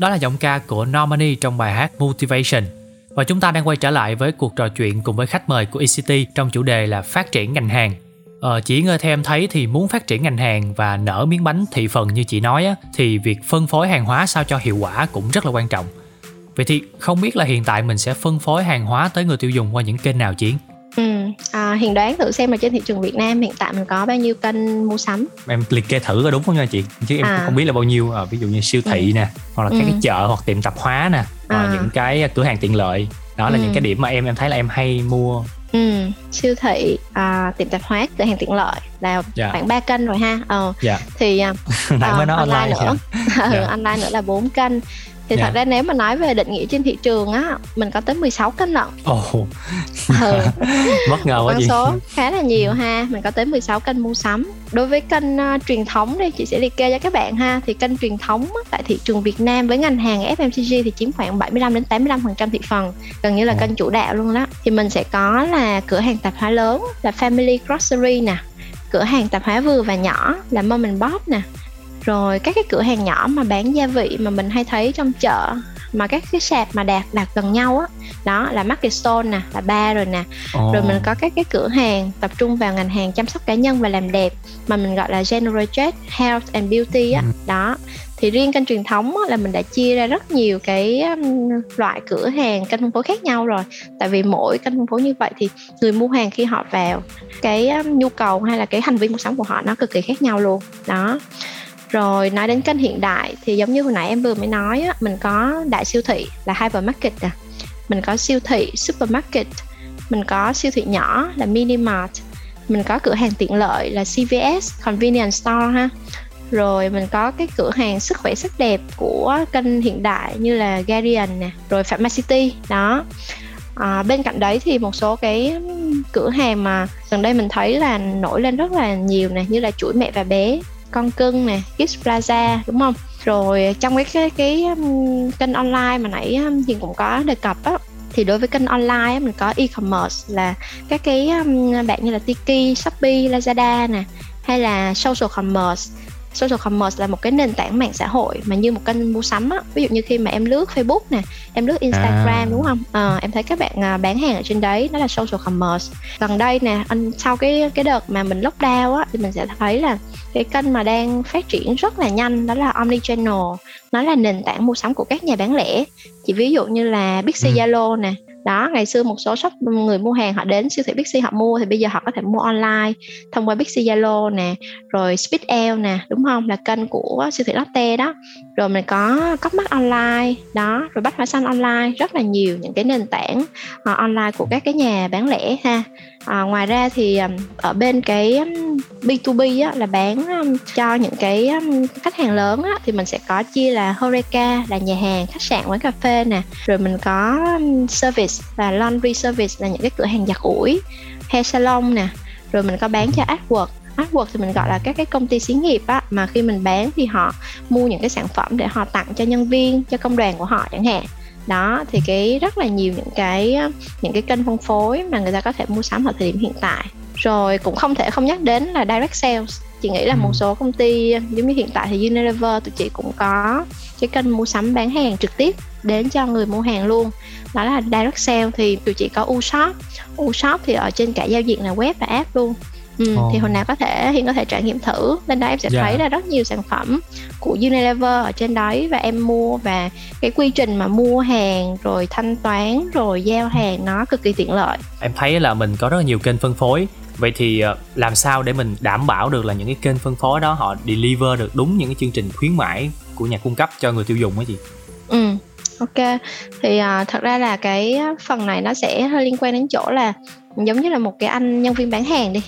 Đó là giọng ca của Normani trong bài hát Motivation. Và chúng ta đang quay trở lại với cuộc trò chuyện cùng với khách mời của ECT trong chủ đề là phát triển ngành hàng. Chị Ngơ theo em thấy thì muốn phát triển ngành hàng và nở miếng bánh thị phần như chị nói á, thì việc phân phối hàng hóa sao cho hiệu quả cũng rất là quan trọng. Vậy thì không biết là hiện tại mình sẽ phân phối hàng hóa tới người tiêu dùng qua những kênh nào chị? Hiền đoán thử xem là trên thị trường Việt Nam hiện tại mình có bao nhiêu kênh mua sắm. Em liệt kê thử có đúng không nha chị? Chứ em cũng không biết là bao nhiêu. Ví dụ như siêu thị nè, hoặc là các cái chợ hoặc tiệm tạp hóa nè, hoặc những cái cửa hàng tiện lợi. Đó là những cái điểm mà em thấy là em hay mua. Siêu thị, tiệm tạp hóa, cửa hàng tiện lợi là khoảng 3 kênh rồi ha. Thì online nữa. Online nữa là 4 kênh. Thì thật ra nếu mà nói về định nghĩa trên thị trường á, mình có tới 16 kênh lận. Bất ngờ quá chị. Con số khá là nhiều ha. Mình có tới 16 kênh mua sắm. Đối với kênh truyền thống đi, chị sẽ liệt kê cho các bạn ha. Thì kênh truyền thống á, tại thị trường Việt Nam với ngành hàng FMCG thì chiếm khoảng 75-85% thị phần, gần như là kênh chủ đạo luôn đó. Thì mình sẽ có là cửa hàng tạp hóa lớn là Family Grocery nè, cửa hàng tạp hóa vừa và nhỏ là Mom and Pop nè, rồi các cái cửa hàng nhỏ mà bán gia vị mà mình hay thấy trong chợ, mà các cái sạp mà đặt gần nhau á, đó là Market Stone nè, là bar rồi nè. Rồi mình có các cái cửa hàng tập trung vào ngành hàng chăm sóc cá nhân và làm đẹp mà mình gọi là General Trade, Health and Beauty á. Đó. Thì riêng kênh truyền thống á, là mình đã chia ra rất nhiều cái loại cửa hàng, kênh phân phối khác nhau rồi. Tại vì mỗi kênh phân phối như vậy thì người mua hàng khi họ vào, cái nhu cầu hay là cái hành vi mua sắm của họ nó cực kỳ khác nhau luôn. Đó. Rồi nói đến kênh hiện đại thì giống như hồi nãy em vừa mới nói á, mình có đại siêu thị là hypermarket nè, mình có siêu thị supermarket, mình có siêu thị nhỏ là mini mart, mình có cửa hàng tiện lợi là CVS, convenience store ha. Rồi mình có cái cửa hàng sức khỏe sắc đẹp của kênh hiện đại như là Guardian nè, rồi Pharmacity đó. Bên cạnh đấy thì một số cái cửa hàng mà gần đây mình thấy là nổi lên rất là nhiều nè, như là chuỗi mẹ và bé, Con Cưng nè, Kids Plaza, đúng không? Rồi trong cái kênh online mà nãy Hiền cũng có đề cập á, thì đối với kênh online á, mình có e-commerce là các cái bạn như là Tiki, Shopee, Lazada nè, hay là social commerce. Social commerce là một cái nền tảng mạng xã hội mà như một kênh mua sắm á. Ví dụ như khi mà em lướt Facebook nè, em lướt Instagram đúng không? Em thấy các bạn bán hàng ở trên đấy, đó là social commerce. Gần đây nè, sau cái đợt mà mình lockdown á, thì mình sẽ thấy là cái kênh mà đang phát triển rất là nhanh đó là omnichannel. Nó là nền tảng mua sắm của các nhà bán lẻ. Chỉ ví dụ như là Bixi, Zalo nè. Đó, ngày xưa một số shop người mua hàng họ đến siêu thị Bixi họ mua, thì bây giờ họ có thể mua online thông qua Bixi, Zalo nè, rồi Speedale nè, đúng không? Là kênh của siêu thị Lotte đó. Rồi mình có Cóc Mắc online đó, rồi Bách Hóa Xanh online, rất là nhiều những cái nền tảng online của các cái nhà bán lẻ ha. Ngoài ra thì ở bên cái B2B á, là bán cho những cái khách hàng lớn á, thì mình sẽ có chia là Horeca là nhà hàng, khách sạn, quán cà phê nè. Rồi mình có service là laundry service là những cái cửa hàng giặt ủi, hair salon nè. Rồi mình có bán cho AdWords. AdWords thì mình gọi là các cái công ty xí nghiệp á, mà khi mình bán thì họ mua những cái sản phẩm để họ tặng cho nhân viên, cho công đoàn của họ chẳng hạn. Đó, thì cái rất là nhiều những cái kênh phân phối mà người ta có thể mua sắm ở thời điểm hiện tại. Rồi cũng không thể không nhắc đến là direct sales. Chị nghĩ là một số công ty giống như hiện tại thì Unilever tụi chị cũng có cái kênh mua sắm bán hàng trực tiếp đến cho người mua hàng luôn. Đó là direct sale, thì tụi chị có U shop. U shop thì ở trên cả giao diện là web và app luôn. Thì hồi nào Hiền có thể trải nghiệm thử. Lên đó em sẽ thấy là rất nhiều sản phẩm của Unilever ở trên đấy, và em mua, và cái quy trình mà mua hàng rồi thanh toán rồi giao hàng nó cực kỳ tiện lợi. Em thấy là mình có rất là nhiều kênh phân phối. Vậy thì làm sao để mình đảm bảo được là những cái kênh phân phối đó họ deliver được đúng những cái chương trình khuyến mãi của nhà cung cấp cho người tiêu dùng đó chị? Ok, thì thật ra là cái phần này nó sẽ hơi liên quan đến chỗ là giống như là một cái anh nhân viên bán hàng đi.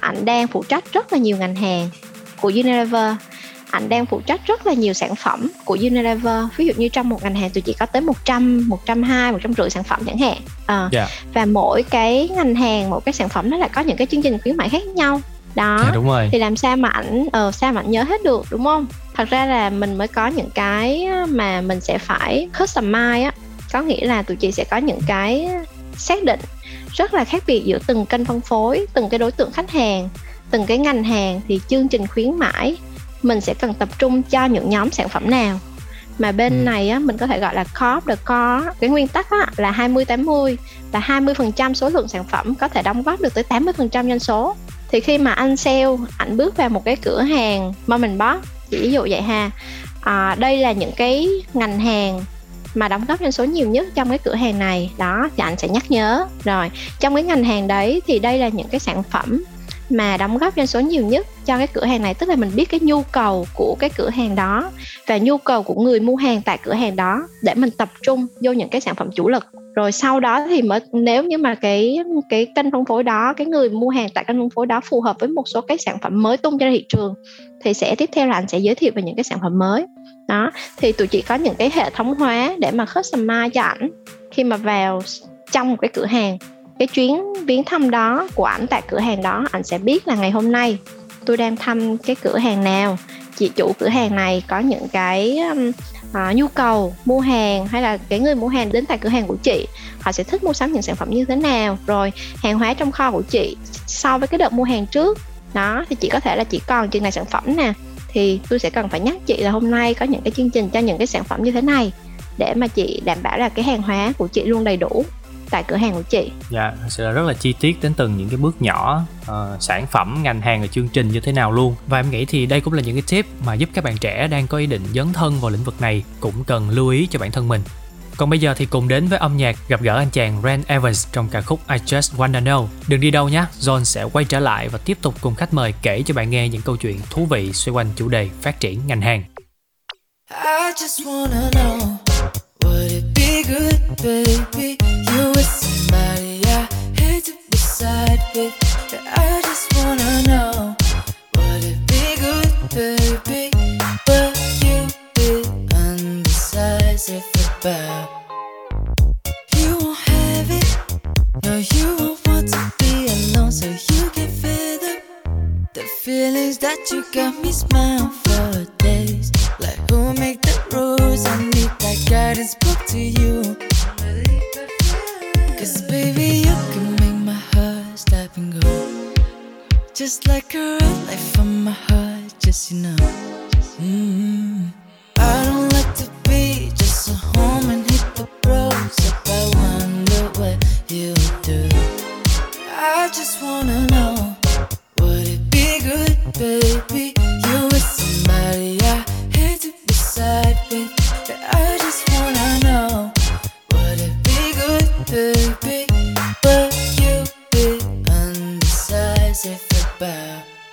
Ảnh đang phụ trách rất là nhiều ngành hàng của Unilever, ảnh đang phụ trách rất là nhiều sản phẩm của Unilever. Ví dụ như trong một ngành hàng tụi chị có tới 100, 120, 150 sản phẩm chẳng hạn. Và mỗi cái ngành hàng, mỗi cái sản phẩm nó lại có những cái chương trình khuyến mại khác nhau. Đó, đúng rồi. Thì làm sao mà ảnh nhớ hết được, đúng không? Thật ra là mình mới có những cái mà mình sẽ phải customize á. Có nghĩa là tụi chị sẽ có những cái xác định rất là khác biệt giữa từng kênh phân phối, từng cái đối tượng khách hàng, từng cái ngành hàng. Thì chương trình khuyến mãi mình sẽ cần tập trung cho những nhóm sản phẩm nào, Mà bên này á, mình có thể gọi là Corp the Core. Cái nguyên tắc á, là 20-80, là 20% số lượng sản phẩm có thể đóng góp được tới 80% doanh số. Thì khi mà anh sale, anh bước vào một cái cửa hàng mom and pop, ví dụ vậy ha, đây là những cái ngành hàng mà đóng góp doanh số nhiều nhất trong cái cửa hàng này đó, thì anh sẽ nhắc nhớ. Rồi trong cái ngành hàng đấy thì đây là những cái sản phẩm mà đóng góp doanh số nhiều nhất cho cái cửa hàng này, tức là mình biết cái nhu cầu của cái cửa hàng đó và nhu cầu của người mua hàng tại cửa hàng đó để mình tập trung vô những cái sản phẩm chủ lực. Rồi sau đó thì mới, nếu như mà cái kênh phân phối đó, cái người mua hàng tại kênh phân phối đó phù hợp với một số cái sản phẩm mới tung ra thị trường, thì sẽ tiếp theo là anh sẽ giới thiệu về những cái sản phẩm mới đó. Thì tụi chị có những cái hệ thống hóa để mà customize cho ảnh khi mà vào trong một cái cửa hàng. Cái chuyến viếng thăm đó của ảnh tại cửa hàng đó, ảnh sẽ biết là ngày hôm nay tôi đang thăm cái cửa hàng nào, chị chủ cửa hàng này có những cái nhu cầu mua hàng, hay là cái người mua hàng đến tại cửa hàng của chị họ sẽ thích mua sắm những sản phẩm như thế nào. Rồi hàng hóa trong kho của chị so với cái đợt mua hàng trước đó, thì chị có thể là chỉ còn chừng này sản phẩm nè, thì tôi sẽ cần phải nhắc chị là hôm nay có những cái chương trình cho những cái sản phẩm như thế này để mà chị đảm bảo là cái hàng hóa của chị luôn đầy đủ tại cửa hàng của chị. Dạ, sẽ là rất là chi tiết đến từng những cái bước nhỏ, sản phẩm, ngành hàng và chương trình như thế nào luôn. Và em nghĩ thì đây cũng là những cái tip mà giúp các bạn trẻ đang có ý định dấn thân vào lĩnh vực này cũng cần lưu ý cho bản thân mình. Còn bây giờ thì cùng đến với âm nhạc, gặp gỡ anh chàng Trent Evans trong ca khúc I Just Wanna Know. Đừng đi đâu nhé, John sẽ quay trở lại và tiếp tục cùng khách mời kể cho bạn nghe những câu chuyện thú vị xoay quanh chủ đề phát triển ngành hàng. I just wanna know, would it be good, baby? You with somebody I hate to be side with, but I just wanna know, would it be good, baby? Will you be undecisive about? You won't have it, no you won't want to be alone, so you can feel the feelings that you got me smiling for days. Like who make the rules? I need that guidance book to you. Cause baby you can make my heart stop and go, just like a red light from my heart, just you know. I don't like to be just at home and hit the road, so I wonder what you'll do. I just wanna know, would it be good, baby? You with somebody I hate to be side with, but I just wanna know, would it be good, baby?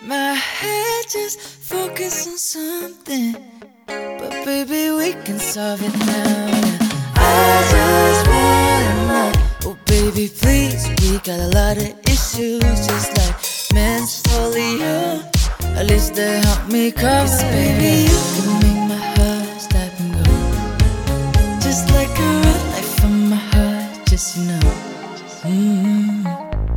My head just focus on something, but baby we can solve it now. I just wanna know, oh baby please, we got a lot of issues just like menstrual. At least they help me cope. Baby you can make my heart stop and go, just like a red light from my heart, just you know.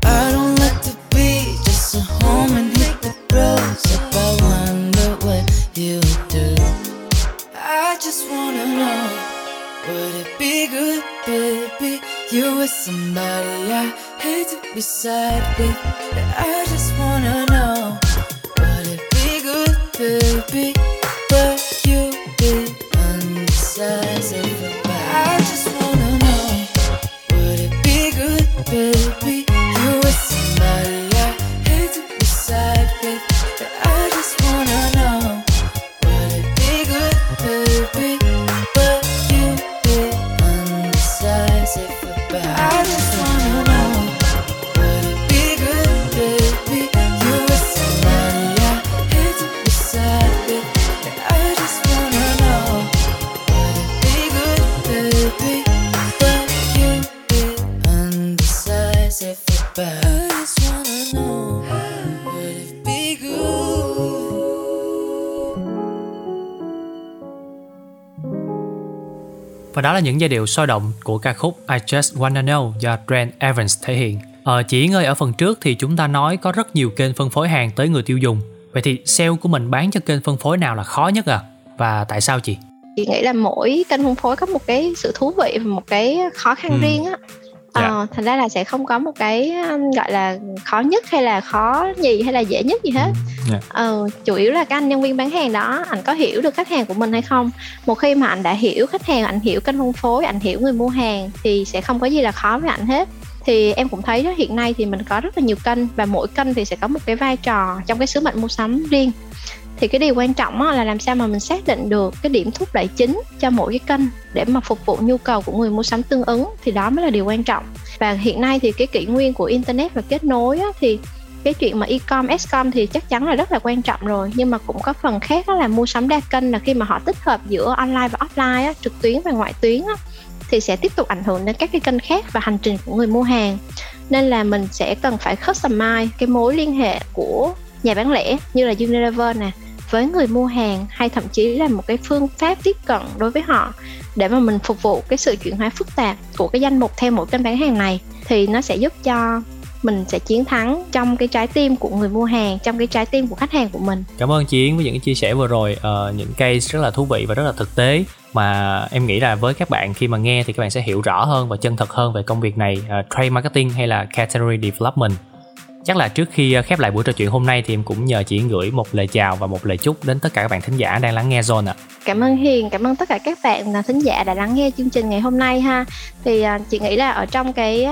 I don't like to be just at home and hit the roads, so I wonder what you do. I just wanna know, would it be good, baby? You with somebody I hate to be side with, but I just wanna know, would it be good, baby? But you be undecisive about. I just wanna know, would it be good, baby? You with somebody with, but I just wanna know, would it be good, baby? But you be undecisive about. I just wanna know, would it be good, baby? You were somebody I hate to be side with, but I just wanna know, would it be good, baby? But you be undecisive about. I just wanna know, would it be good? Và đó là những giai điệu sôi động của ca khúc I Just Wanna Know do Trent Evans thể hiện. Chị Yến ơi, ở phần trước thì chúng ta nói có rất nhiều kênh phân phối hàng tới người tiêu dùng. Vậy thì sale của mình bán cho kênh phân phối nào là khó nhất à? Và tại sao chị? Chị nghĩ là mỗi kênh phân phối có một cái sự thú vị và một cái khó khăn riêng á. Thành ra là sẽ không có một cái gọi là khó nhất hay là khó gì hay là dễ nhất gì hết. Chủ yếu là các anh nhân viên bán hàng đó, anh có hiểu được khách hàng của mình hay không. Một khi mà anh đã hiểu khách hàng, anh hiểu kênh phân phối, anh hiểu người mua hàng thì sẽ không có gì là khó với anh hết. Thì em cũng thấy đó, hiện nay thì mình có rất là nhiều kênh và mỗi kênh thì sẽ có một cái vai trò trong cái sứ mệnh mua sắm riêng. Thì cái điều quan trọng là làm sao mà mình xác định được cái điểm thúc đẩy chính cho mỗi cái kênh để mà phục vụ nhu cầu của người mua sắm tương ứng, thì đó mới là điều quan trọng. Và hiện nay thì cái kỷ nguyên của internet và kết nối thì cái chuyện mà e-com, s-com thì chắc chắn là rất là quan trọng rồi, nhưng mà cũng có phần khác là mua sắm đa kênh, là khi mà họ tích hợp giữa online và offline trực tuyến và ngoại tuyến thì sẽ tiếp tục ảnh hưởng đến các cái kênh khác và hành trình của người mua hàng. Nên là mình sẽ cần phải customize cái mối liên hệ của nhà bán lẻ như là Unilever nè với người mua hàng, hay thậm chí là một cái phương pháp tiếp cận đối với họ để mà mình phục vụ cái sự chuyển hóa phức tạp của cái danh mục theo mỗi kênh bán hàng này, thì nó sẽ giúp cho mình sẽ chiến thắng trong cái trái tim của người mua hàng, trong cái trái tim của khách hàng của mình. Cảm ơn chị Yến với những cái chia sẻ vừa rồi, những case rất là thú vị và rất là thực tế mà em nghĩ là với các bạn khi mà nghe thì các bạn sẽ hiểu rõ hơn và chân thật hơn về công việc này, trade marketing hay là category development. Chắc là trước khi khép lại buổi trò chuyện hôm nay thì em cũng nhờ chị gửi một lời chào và một lời chúc đến tất cả các bạn thính giả đang lắng nghe Zone ạ. Cảm ơn Hiền, cảm ơn tất cả các bạn là thính giả đã lắng nghe chương trình ngày hôm nay ha. Thì chị nghĩ là ở trong cái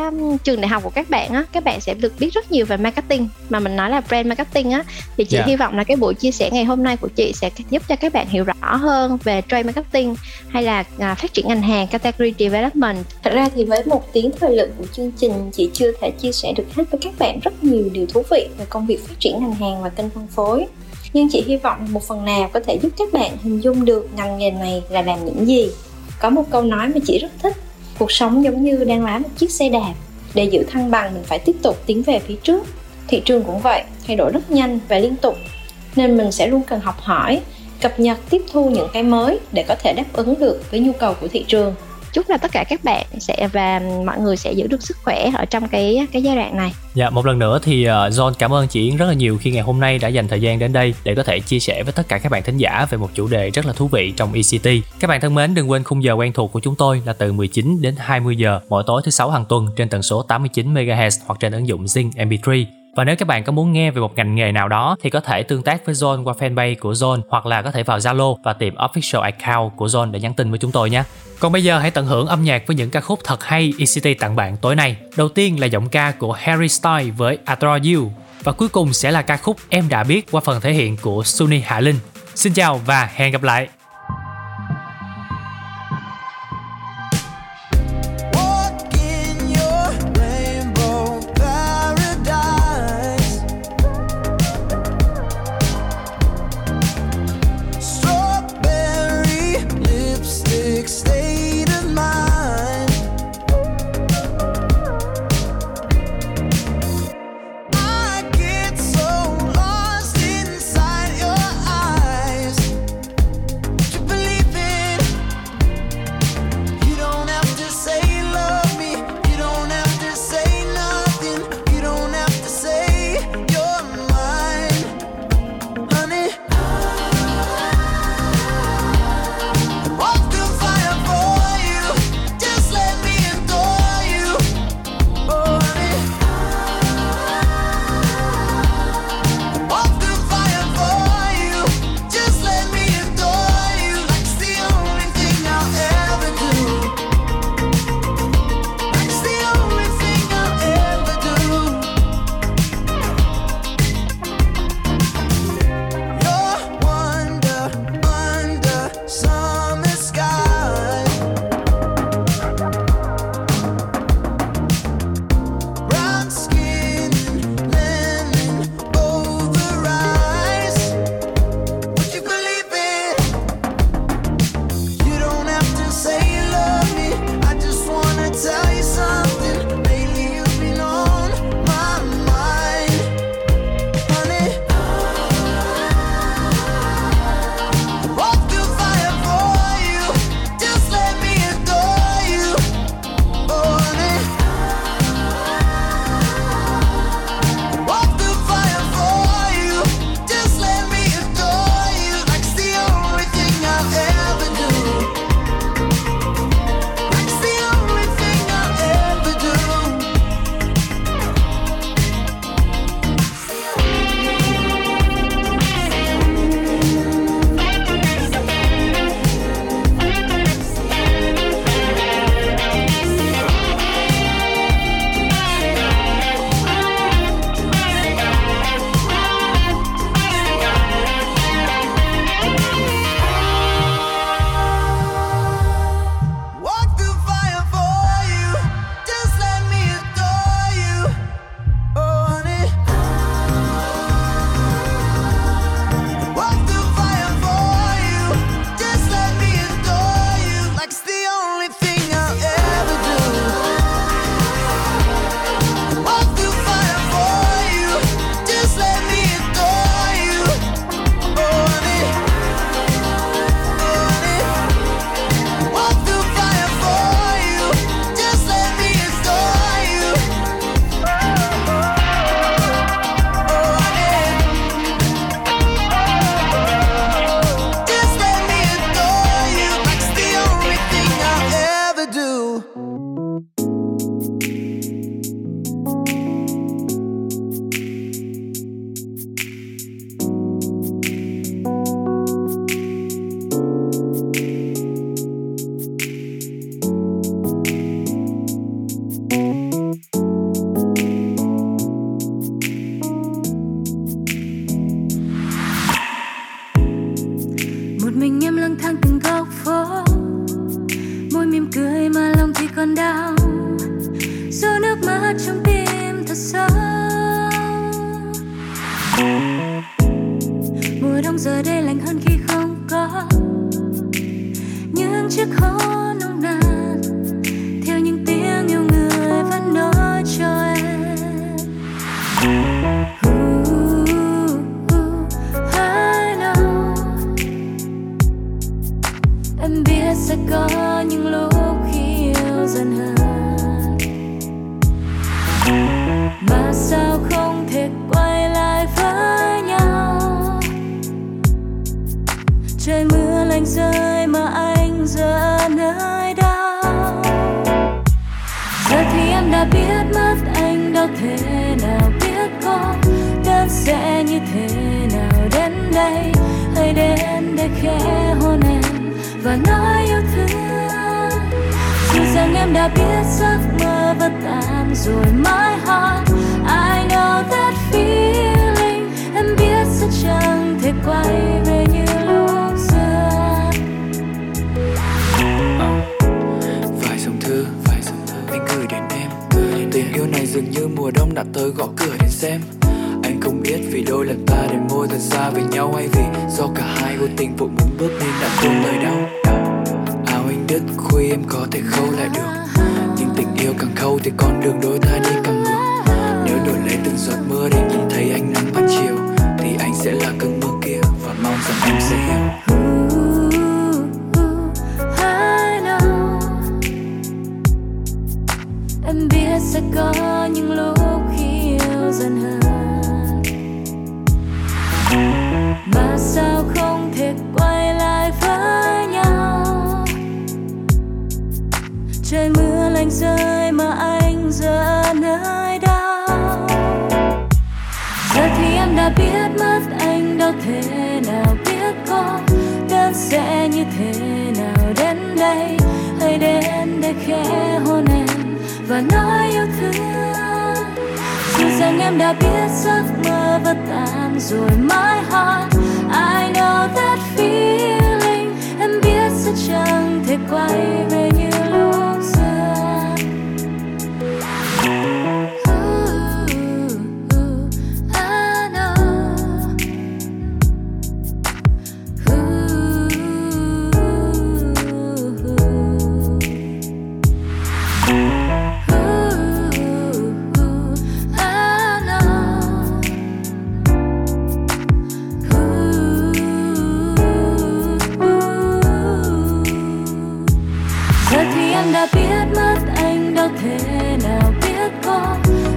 trường đại học của các bạn các bạn sẽ được biết rất nhiều về marketing, mà mình nói là brand marketing thì chị hy vọng là cái buổi chia sẻ ngày hôm nay của chị sẽ giúp cho các bạn hiểu rõ hơn về trade marketing hay là phát triển ngành hàng, category development. Thật ra thì với một tiếng thời lượng của chương trình, chị chưa thể chia sẻ được hết với các bạn rất nhiều điều thú vị về công việc phát triển ngành hàng và kênh phân phối. Nhưng chị hy vọng một phần nào có thể giúp các bạn hình dung được ngành nghề này là làm những gì. Có một câu nói mà chị rất thích: cuộc sống giống như đang lái một chiếc xe đạp, để giữ thăng bằng mình phải tiếp tục tiến về phía trước. Thị trường cũng vậy, thay đổi rất nhanh và liên tục, nên mình sẽ luôn cần học hỏi, cập nhật, tiếp thu những cái mới để có thể đáp ứng được với nhu cầu của thị trường. Chúc là tất cả các bạn sẽ và mọi người sẽ giữ được sức khỏe ở trong cái giai đoạn này. Dạ, một lần nữa thì John cảm ơn chị Yến rất là nhiều khi ngày hôm nay đã dành thời gian đến đây để có thể chia sẻ với tất cả các bạn thính giả về một chủ đề rất là thú vị trong ECT. Các bạn thân mến, đừng quên khung giờ quen thuộc của chúng tôi là từ 19 đến 20 giờ mỗi tối thứ 6 hàng tuần trên tần số 89 MHz hoặc trên ứng dụng Zing MP3. Và nếu các bạn có muốn nghe về một ngành nghề nào đó thì có thể tương tác với Zone qua fanpage của Zone hoặc là có thể vào Zalo và tìm official account của Zone để nhắn tin với chúng tôi nhé. Còn bây giờ hãy tận hưởng âm nhạc với những ca khúc thật hay ECT tặng bạn tối nay. Đầu tiên là giọng ca của Harry Styles với Adore You, và cuối cùng sẽ là ca khúc Em Đã Biết qua phần thể hiện của Suni Hạ Linh. Xin chào và hẹn gặp lại. trong tim thật sâu. Mùa đông giờ đây lạnh hơn khi không có những chiếc hôn nồng nàn, theo những tiếng yêu người vẫn nói cho em. I know em biết sẽ có những lúc khi yêu dần hơn, mà sao không thể quay lại với nhau. Trời mưa lạnh rơi mà anh giờ nơi đâu. Giờ thì em đã biết mất anh đâu thể nào biết cô đơn sẽ như thế nào. Đến đây hãy đến để khẽ hôn em và nói yêu thương. Dù rằng em đã biết giấc mơ vỡ tan rồi mãi hòn. I know that feeling, em biết sẽ chẳng thể quay về như lúc xưa. Vài dòng thư anh gửi đến em. Tình yêu này dường như mùa đông đã tới gõ cửa đến xem. Anh không biết vì đôi lần ta để môi thật xa với nhau, hay vì do cả hai vô tình vội muốn bước nên đã tuôn lời đau. Áo anh đứt khuy em có thể khâu lại được, nhưng tình yêu càng khâu thì con đường đôi ta đi càng ngược. Nếu đổi lấy từng giọt mưa để nhìn thấy ánh nắng ban chiều, thì anh sẽ là cơn mưa kia và mong rằng em sẽ hiểu. I know em biết sẽ có những lúc khi yêu dần hơn, mà sao không thể quay lại với nhau. Trời mưa lạnh rơi mà anh giờ nơi đâu. Giờ thì em đã biết mất anh đâu thể nào biết cô đơn sẽ như thế nào. Đến đây hãy đến để khẽ hôn em và nói yêu thương. Dù rằng em đã biết giấc mơ vỡ tan rồi mãi hòn. I know that feeling, em biết sẽ chẳng thể quay về như lúc xưa. Đã biết mất anh đâu thể nào biết cô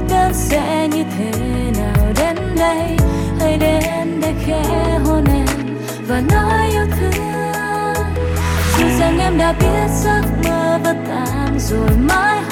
đơn sẽ như thế nào. Đến đây hãy đến để khẽ hôn em và nói yêu thương. Dù rằng em đã biết giấc mơ vỡ tan rồi mãi.